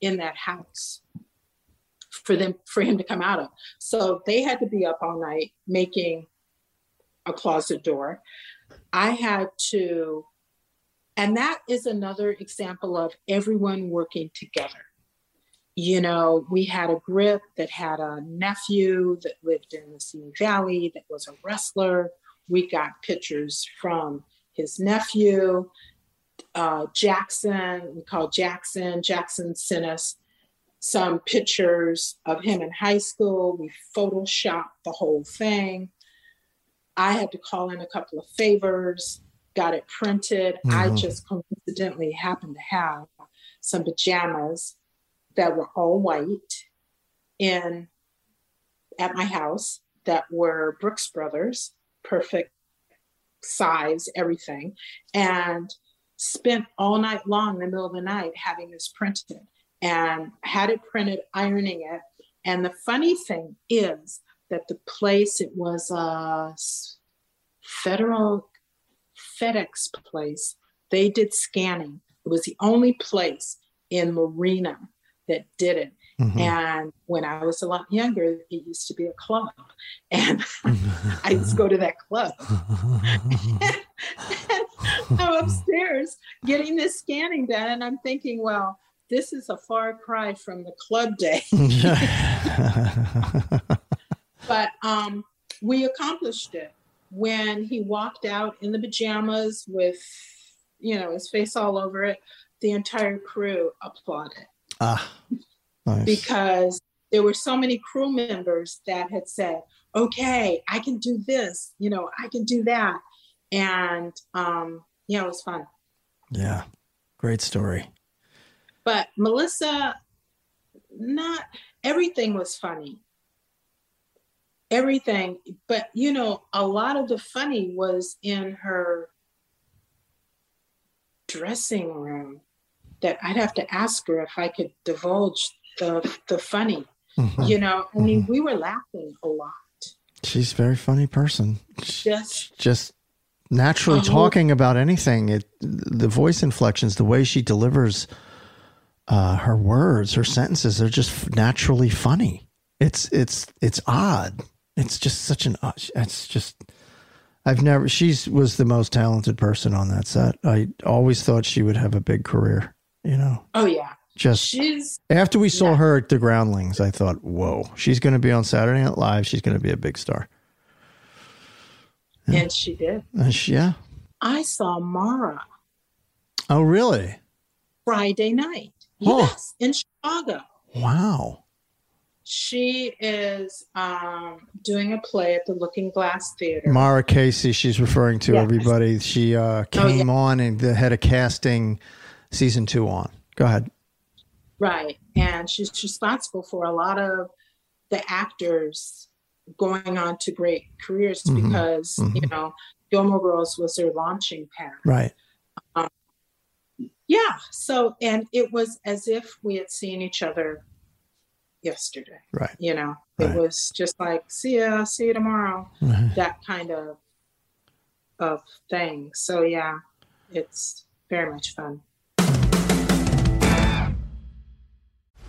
in that house for them, for him to come out of. So they had to be up all night making a closet door. I had to, and that is another example of everyone working together. You know, we had a grip that had a nephew that lived in the Simi Valley that was a wrestler. We got pictures from his nephew, uh, Jackson. We called Jackson. Jackson sent us some pictures of him in high school. We photoshopped the whole thing. I had to call in a couple of favors, got it printed. Mm-hmm. I just coincidentally happened to have some pajamas that were all white in at my house that were Brooks Brothers, perfect size, everything, and spent all night long in the middle of the night having this printed and had it printed, ironing it. And the funny thing is that the place, it was a federal FedEx place. They did scanning. It was the only place in Marina that did it. Mm-hmm. And when I was a lot younger, it used to be a club. And I used to go to that club. I'm upstairs getting this scanning done. And I'm thinking, well, this is a far cry from the club day. But um, we accomplished it. When he walked out in the pajamas with, you know, his face all over it, the entire crew applauded. Ah, nice. Because there were so many crew members that had said, okay, I can do this, you know, I can do that. And, um, yeah, it was fun. Yeah. Great story. But Melissa, not everything was funny. Everything. But, you know, a lot of the funny was in her dressing room that I'd have to ask her if I could divulge the the funny. Mm-hmm. You know, I mean, mm-hmm. we were laughing a lot. She's a very funny person. Just, just naturally uh-huh. talking about anything. It, the voice inflections, the way she delivers uh, her words, her sentences, they're just naturally funny. It's, it's, it's odd. It's just such an, it's just, I've never, she's was the most talented person on that set. I always thought she would have a big career, you know? Oh yeah. Just she's, after we saw yeah. her at the Groundlings, I thought, whoa, she's going to be on Saturday Night Live. She's going to be a big star. Yeah. And she did. Uh, she, yeah. I saw Mara. Oh, really? Friday night. Oh. Yes. In Chicago. Wow. She is um, doing a play at the Looking Glass Theater. Mara Casey, she's referring to yes. everybody. She uh, came oh, yeah. on and had a casting season two on. Go ahead. Right. And she's responsible for a lot of the actors going on to great careers mm-hmm. because, mm-hmm. you know, Gilmore Girls was their launching pad. Right. Um, yeah. So, and it was as if we had seen each other yesterday, right? You know, it right. was just like, see ya, see you tomorrow, mm-hmm. that kind of of thing. So yeah, it's very much fun.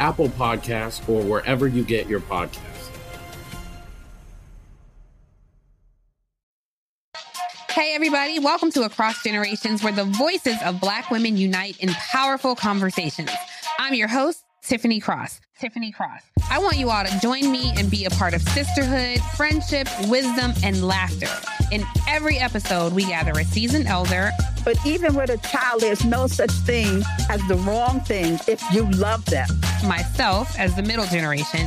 Apple Podcasts, or wherever you get your podcasts. Hey, everybody. Welcome to Across Generations, where the voices of Black women unite in powerful conversations. I'm your host, Tiffany Cross. Tiffany Cross. I want you all to join me and be a part of sisterhood, friendship, wisdom, and laughter. In every episode, we gather a seasoned elder. But even with a child, there's no such thing as the wrong thing if you love them. Myself, as the middle generation,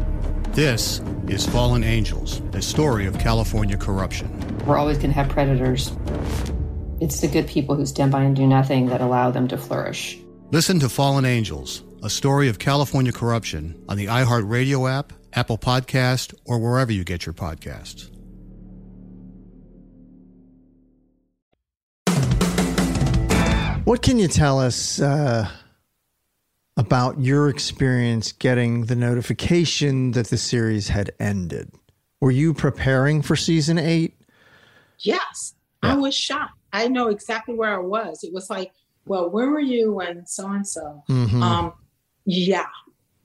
This is Fallen Angels, a story of California corruption. We're always going to have predators. It's the good people who stand by and do nothing that allow them to flourish. Listen to Fallen Angels, a story of California corruption, on the iHeartRadio app, Apple Podcast, or wherever you get your podcasts. What can you tell us uh, about your experience getting the notification that the series had ended? Were you preparing for season eight? Yes, yeah. I was shocked. I know exactly where I was. It was like, well, where were you when so-and-so? Mm-hmm. Um, Yeah,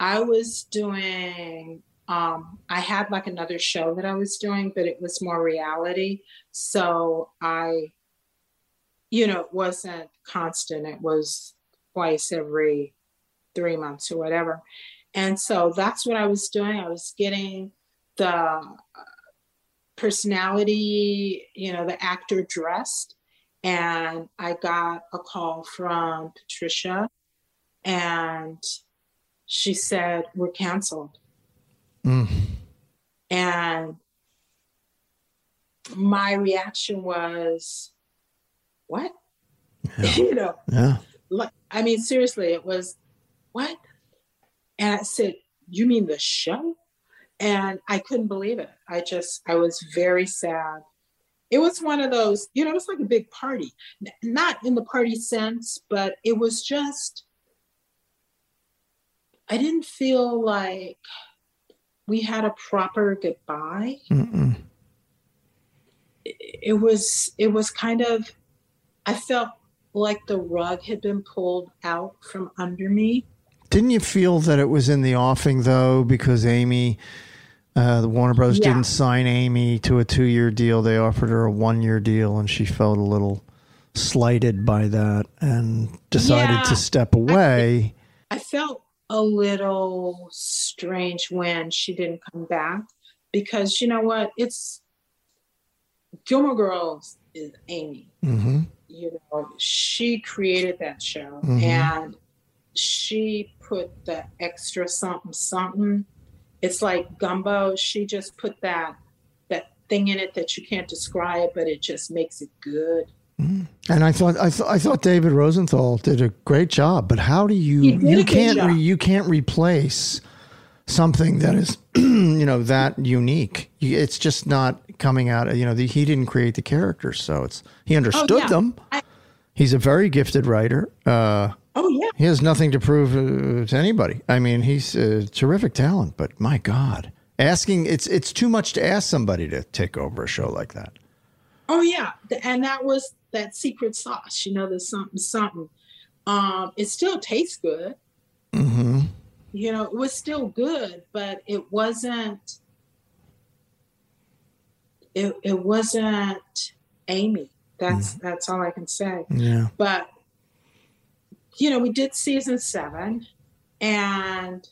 I was doing, um, I had like another show that I was doing, but it was more reality. So I, you know, it wasn't constant. It was twice every three months or whatever. And so that's what I was doing. I was getting the personality, you know, the actor dressed. And I got a call from Patricia and she said, we're canceled. Mm. And my reaction was, what? Yeah. you know, yeah. like, I mean, seriously, it was, what? And I said, you mean the show? And I couldn't believe it. I just, I was very sad. It was one of those, you know, it was like a big party, not in the party sense, but it was just, I didn't feel like we had a proper goodbye. Mm-mm. It was, it was kind of, I felt like the rug had been pulled out from under me. Didn't you feel that it was in the offing though? Because Amy, uh, the Warner Brothers yeah. didn't sign Amy to a two-year deal. They offered her a one-year deal and she felt a little slighted by that and decided yeah. to step away. I, I felt a little strange when she didn't come back because you know what? It's Gilmore Girls is Amy. Mm-hmm. You know, she created that show mm-hmm. and she put the extra something, something. It's like gumbo. She just put that, that thing in it that you can't describe, but it just makes it good. And I thought I, th- I thought David Rosenthal did a great job, but how do you you can't re- you can't replace something that is you know that unique? It's just not coming out. You know the, he didn't create the characters, so it's he understood oh, yeah. them. I, He's a very gifted writer. Uh, oh yeah, he has nothing to prove uh, to anybody. I mean, he's a terrific talent, but my God, asking it's it's too much to ask somebody to take over a show like that. Oh yeah, and that was. That secret sauce, you know, there's something, something. Um, it still tastes good. you know, it was still good, but it wasn't, it, it wasn't Amy. That's, mm. that's all I can say. Yeah. But, you know, we did season seven, and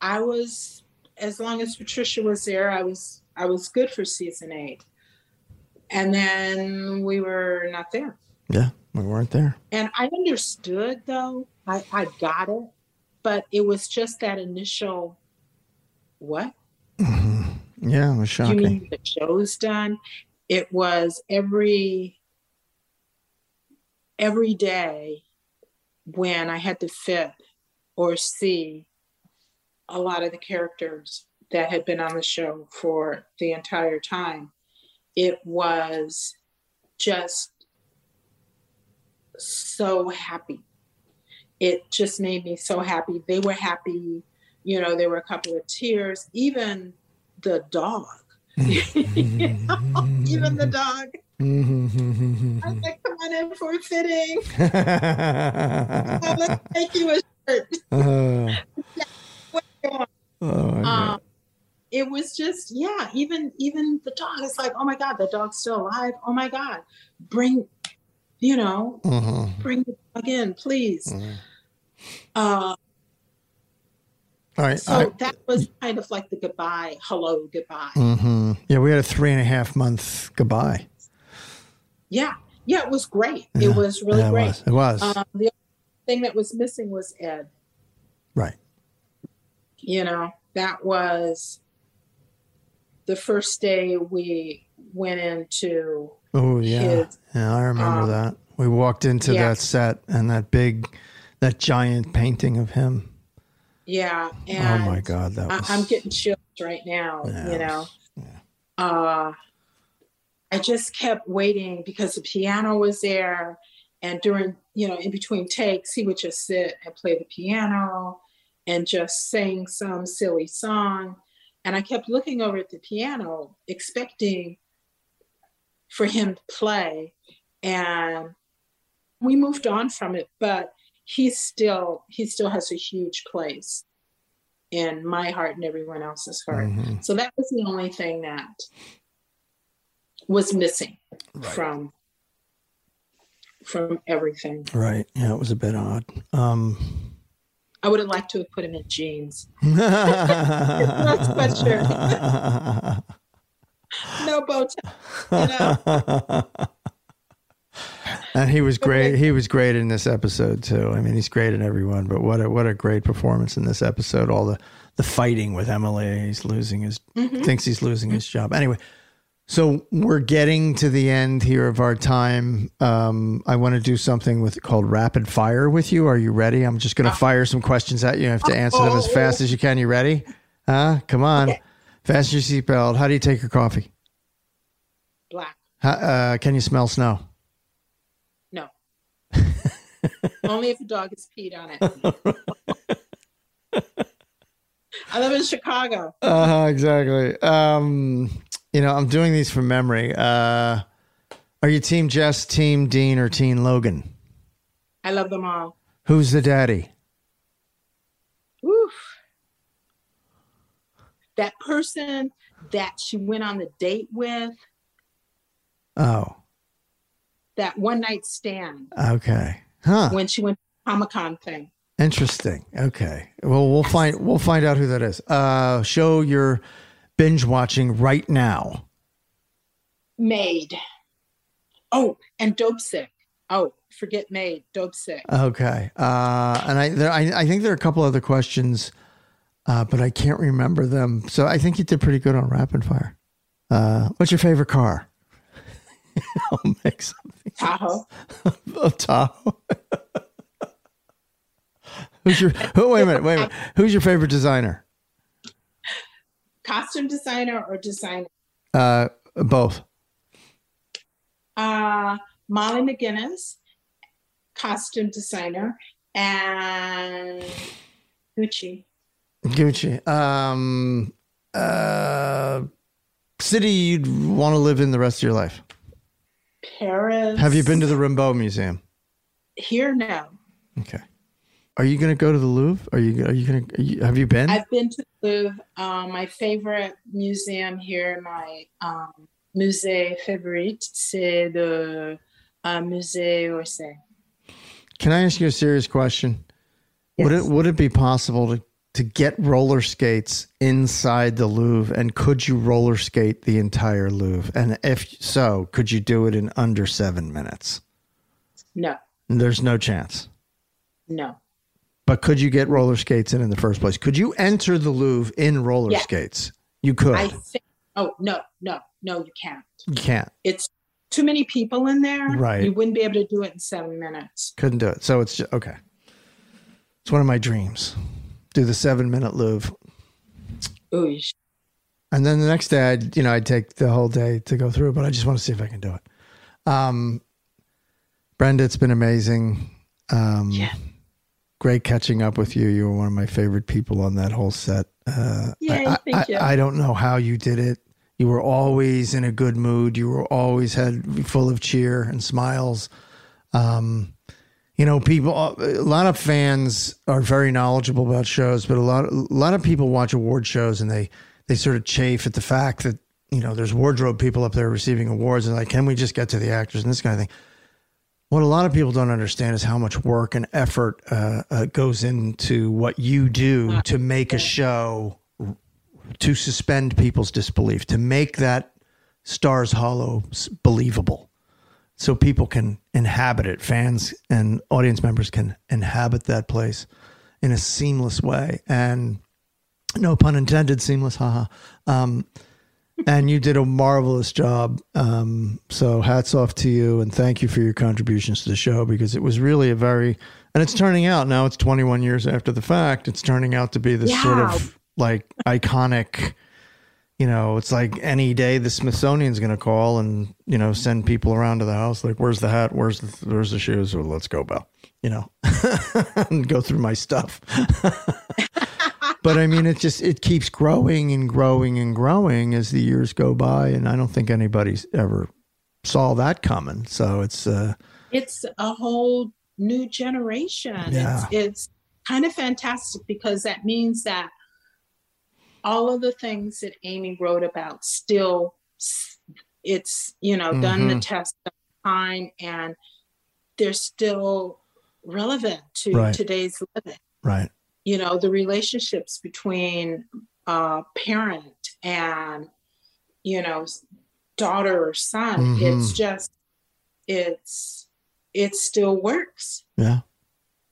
I was, as long as Patricia was there, I was, I was good for season eight. And then we were not there. Yeah, we weren't there. And I understood, though. I, I got it. But it was just that initial, what? Mm-hmm. Yeah, it was shocking. You mean the show's done? It was every, every day when I had to fit or see a lot of the characters that had been on the show for the entire time. It was just so happy. It just made me so happy. They were happy. You know, there were a couple of tears, even the dog, you know, even the dog. I was like, come on in for a fitting. Let's make you a shirt. Uh, yeah. Oh, I um, It was just, yeah, even even the dog. It's like, oh, my God, the dog's still alive. Oh, my God. Bring, you know, uh-huh. bring the dog in, please. Uh-huh. Uh, All right. So I, that was kind of like the goodbye, hello, goodbye. Mm-hmm. Yeah, we had a three and a half month goodbye. Yeah. Yeah, it was great. Yeah. It was really yeah, it great. Was. It was. Um, the only thing that was missing was Ed. Right. You know, that was... The first day we went into oh yeah, his, yeah, I remember um, that we walked into yeah. that set and that big, that giant painting of him. Yeah, and oh my God, that was, I, I'm getting chills right now. Yeah, you know, was, yeah. uh, I just kept waiting because the piano was there, and during you know in between takes, he would just sit and play the piano and just sing some silly song. And I kept looking over at the piano, expecting for him to play. And we moved on from it, but he's still, he still has a huge place in my heart and everyone else's heart. Mm-hmm. So that was the only thing that was missing right. from, from everything. Right. Yeah, it was a bit odd. Um, I would have liked to have put him in jeans. No sweatshirt. No bow tie. You know? And he was great. He was great in this episode too. I mean, he's great in everyone, but what a, what a great performance in this episode. All the, the fighting with Emily, he's losing his, mm-hmm. thinks he's losing his job. Anyway, so we're getting to the end here of our time. Um, I want to do something with called rapid fire with you. Are you ready? I'm just going to fire some questions at you. You have to answer them as fast as you can. You ready? Huh? Come on. Okay. Fasten your seatbelt. How do you take your coffee? Black. How, uh, can you smell snow? No. Only if a dog has peed on it. I live in Chicago. Uh, exactly. Um... You know, I'm doing these from memory. Uh, are you Team Jess, Team Dean, or Team Logan? I love them all. Who's the daddy? Oof. That person that she went on the date with. Oh. That one night stand. Okay. Huh. When she went to the Comic-Con thing. Interesting. Okay. Well, we'll find we'll find out who that is. Uh, show your... binge watching right now. Made. Oh, and Dope Sick. Oh, forget Made. Dope Sick. Okay. Uh, and I, there, I, I think there are a couple other questions, uh, but I can't remember them. So I think you did pretty good on rapid fire. Uh, what's your favorite car? I'll make something. Tahoe. Oh, Tahoe. Who's your? Oh, wait a minute. Wait a minute. Who's your favorite designer? Costume designer or designer? Uh, both. Uh, Molly McGinnis, costume designer, and Gucci. Gucci. Um, uh, city you'd want to live in the rest of your life? Paris. Have you been to the Rimbaud Museum? Here, no. Okay. Are you going to go to the Louvre? Are you Are you going to, have you been? I've been to the Louvre. Um, my favorite museum here, my um, musée favorite, c'est the uh, musée Orsay. Can I ask you a serious question? Yes. Would it Would it be possible to, to get roller skates inside the Louvre? And could you roller skate the entire Louvre? And if so, could you do it in under seven minutes? No. There's no chance. No. But could you get roller skates in in the first place? Could you enter the Louvre in roller yeah. skates? You could. I think, oh, no, no, no, you can't. You can't. It's too many people in there. Right. You wouldn't be able to do it in seven minutes. Couldn't do it. So it's just, okay. It's one of my dreams. Do the seven-minute Louvre. Ooh, you should. And then the next day, I'd, you know, I'd take the whole day to go through, but I just want to see if I can do it. Um, Brenda, it's been amazing. Um, yeah. Great catching up with you. You were one of my favorite people on that whole set. Uh, Yay, I, thank I, you. I don't know how you did it. You were always in a good mood. You were always had full of cheer and smiles. Um, you know, people, a lot of fans are very knowledgeable about shows, but a lot, a lot of people watch award shows and they, they sort of chafe at the fact that, you know, there's wardrobe people up there receiving awards and like, can we just get to the actors and this kind of thing? What a lot of people don't understand is how much work and effort uh, uh, goes into what you do to make a show, to suspend people's disbelief, to make that Stars Hollow believable so people can inhabit it. Fans and audience members can inhabit that place in a seamless way. And no pun intended, seamless, haha. Um, And you did a marvelous job. Um, so hats off to you and thank you for your contributions to the show because it was really a very, and it's turning out now it's twenty-one years after the fact, it's turning out to be this yeah. sort of like iconic, you know, it's like any day the Smithsonian's going to call and, you know, send people around to the house. Like, where's the hat? Where's the, where's the shoes? Well, let's go, Belle, you know, and go through my stuff. But I mean, it just, it keeps growing and growing and growing as the years go by. And I don't think anybody's ever saw that coming. So it's, uh, it's a whole new generation. Yeah. It's, it's kind of fantastic because that means that all of the things that Amy wrote about still it's, you know, done mm-hmm. the test of time and they're still relevant to right. today's living. Right. You know, the relationships between uh, parent and, you know, daughter or son, mm-hmm. it's just, it's, it still works. Yeah.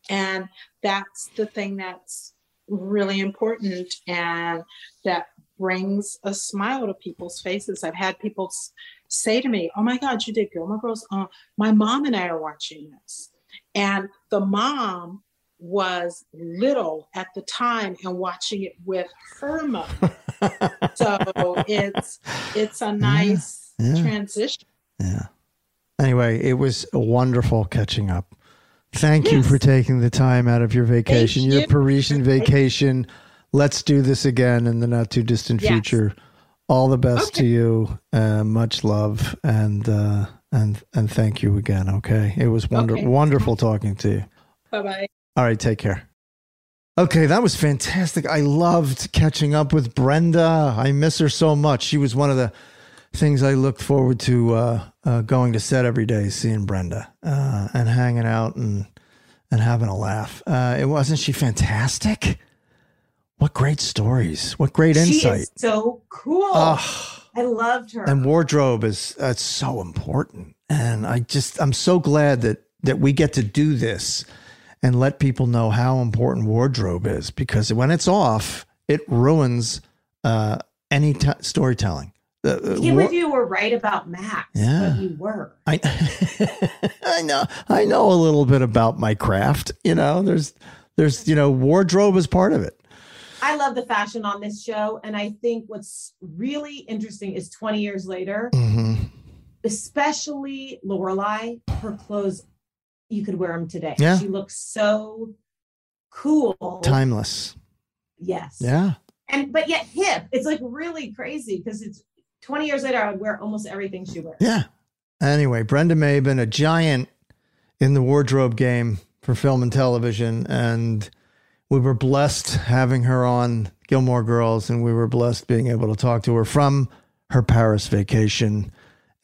And that's the thing that's really important and that brings a smile to people's faces. I've had people say to me, oh my God, you did Gilmore Girls. Oh, my mom and I are watching this. And the mom was little at the time and watching it with her mother. So it's it's a nice yeah, yeah. transition. Yeah. Anyway, it was wonderful catching up. Thank yes. you for taking the time out of your vacation, Thank your you. Parisian vacation. Let's do this again in the not too distant yes. future. All the best okay. to you. Uh, much love and uh, and and thank you again. Okay, it was wonder- okay. wonderful talking to you. Bye bye. All right, take care. Okay, that was fantastic. I loved catching up with Brenda. I miss her so much. She was one of the things I looked forward to uh, uh, going to set every day, seeing Brenda uh, and hanging out and and having a laugh. Uh, it wasn't she fantastic? What great stories. What great insight. She is so cool. Oh, I loved her. And wardrobe is uh, it's so important. And I just, I'm so glad that that we get to do this and let people know how important wardrobe is because when it's off, it ruins uh, any t- storytelling. Uh, you war- you were right about Max, yeah. but you were. I, I know, I know a little bit about my craft. You know, there's, there's, you know, wardrobe is part of it. I love the fashion on this show, and I think what's really interesting is twenty years later, mm-hmm. especially Lorelai, her clothes. You could wear them today. Yeah. She looks so cool. Timeless. Yes. Yeah. And, but yet hip, it's like really crazy because it's twenty years later, I would wear almost everything she wears. Yeah. Anyway, Brenda Maben, a giant in the wardrobe game. for film and television, and we were blessed having her on Gilmore Girls, and we were blessed being able to talk to her from her Paris vacation.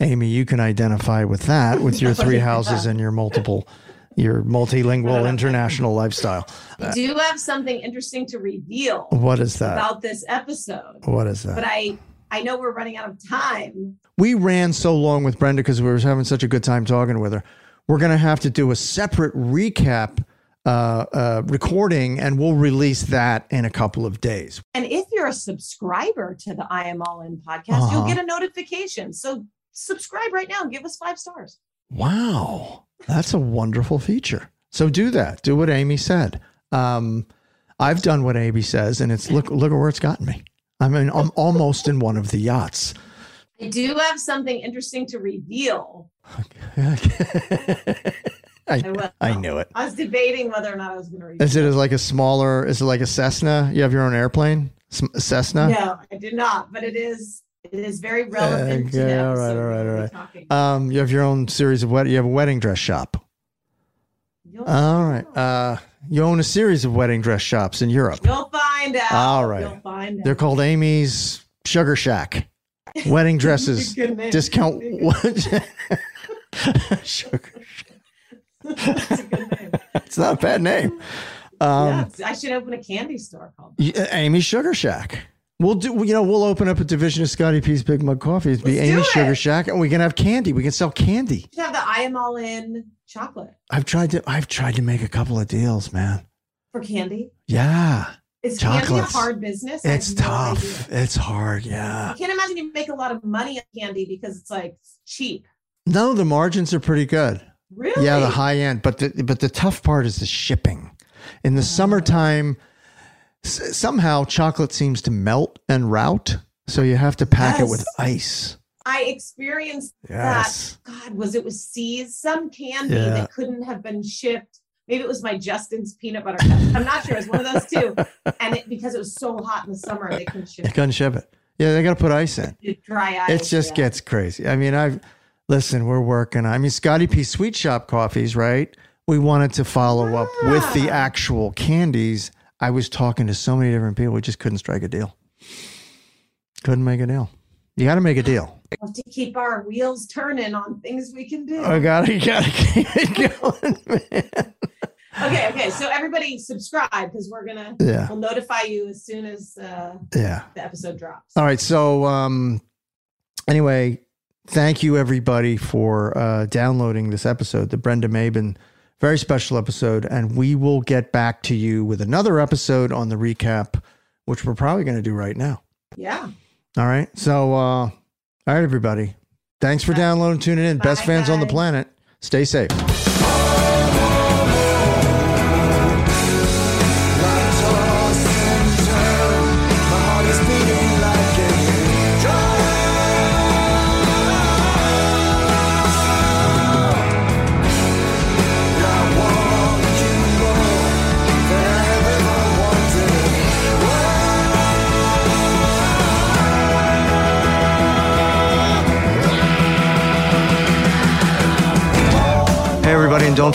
Amy, you can identify with that, with your three houses and your multiple, your multilingual international lifestyle. You do have something interesting to reveal. What is that? About this episode. What is that? But I, I know we're running out of time. We ran so long with Brenda because we were having such a good time talking with her. We're going to have to do a separate recap Uh, uh, recording, and we'll release that in a couple of days. And if you're a subscriber to the I Am All In podcast, uh-huh. you'll get a notification. So subscribe right now and give us five stars. Wow. That's a wonderful feature. So do that. Do what Amy said. Um, I've done what Amy says, and it's look, look at where it's gotten me. I mean, I'm almost in one of the yachts. I do have something interesting to reveal. Okay. I, I, I knew it. I was debating whether or not I was going to read it. Is it like a smaller, is it like a Cessna? You have your own airplane? Cessna? No, I do not. But it is it is very relevant okay, to them. All right, so all right, all right. Um, you have your own series of wedding. You have a wedding dress shop. You'll all right. Uh, you own a series of wedding dress shops in Europe. You'll find out. All right. You'll find out. They're called Amy's Sugar Shack. Wedding dresses. Discount. Sugar Shack. That's a good name. It's not a bad name. Um, yeah, I should open a candy store called yeah, Amy Sugar Shack. We'll do, you know, we'll open up a division of Scotty P's Big Mug Coffee. It'd be Let's Amy it. Sugar Shack, and we can have candy. We can sell candy. You have the I Am All In chocolate. I've tried to. I've tried to make a couple of deals, man. For candy? Yeah. Is candy a hard business? It's tough. No it's hard. Yeah. I can't imagine you make a lot of money on candy because it's like cheap. No, the margins are pretty good. Really? Yeah, the high end. But the, but the tough part is the shipping. In the oh. summertime, s- somehow chocolate seems to melt and route. So you have to pack yes. it with ice. I experienced yes. that. God, was it with C's? Some candy yeah. that couldn't have been shipped. Maybe it was my Justin's peanut butter cup. I'm not sure. It was one of those two. And it, because it was so hot in the summer, they couldn't ship it. They couldn't ship it. Yeah, they got to put ice in. Dry ice. It just yeah. gets crazy. I mean, I've... Listen, we're working. I mean, Scotty P Sweet Shop coffees, right? We wanted to follow ah. up with the actual candies. I was talking to so many different people. We just couldn't strike a deal. Couldn't make a deal. You got to make a deal. We have to keep our wheels turning on things we can do. I got to keep it going, man. Okay, okay. So everybody subscribe because we're going to yeah. we'll notify you as soon as uh, yeah. the episode drops. All right. So um, anyway... Thank you, everybody, for uh, downloading this episode, the Brenda Maben, very special episode. And we will get back to you with another episode on the recap, which we're probably going to do right now. Yeah. All right. So, uh, all right, everybody. Thanks for Bye. downloading, tuning in. Bye, Best fans guys. on the planet. Stay safe. Don't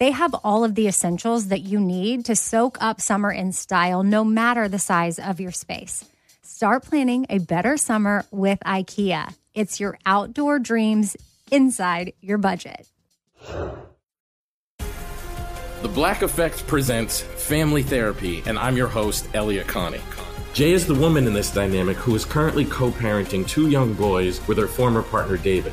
they have all of the essentials that you need to soak up summer in style, no matter the size of your space. Start planning a better summer with IKEA. It's your outdoor dreams inside your budget. The Black Effect presents Family Therapy, and I'm your host, Elliot Connie. Jay is the woman in this dynamic who is currently co-parenting two young boys with her former partner, David.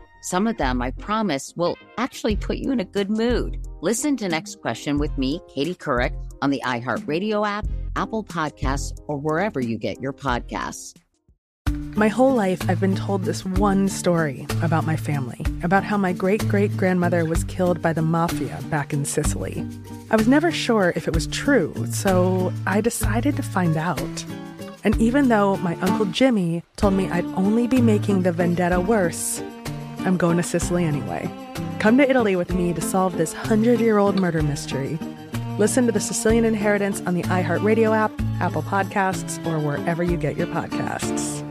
Some of them, I promise, will actually put you in a good mood. Listen to Next Question with me, Katie Couric, on the iHeartRadio app, Apple Podcasts, or wherever you get your podcasts. My whole life, I've been told this one story about my family, about how my great-great-grandmother was killed by the mafia back in Sicily. I was never sure if it was true, so I decided to find out. And even though my Uncle Jimmy told me I'd only be making the vendetta worse, I'm going to Sicily anyway. Come to Italy with me to solve this hundred-year-old murder mystery. Listen to The Sicilian Inheritance on the iHeartRadio app, Apple Podcasts, or wherever you get your podcasts.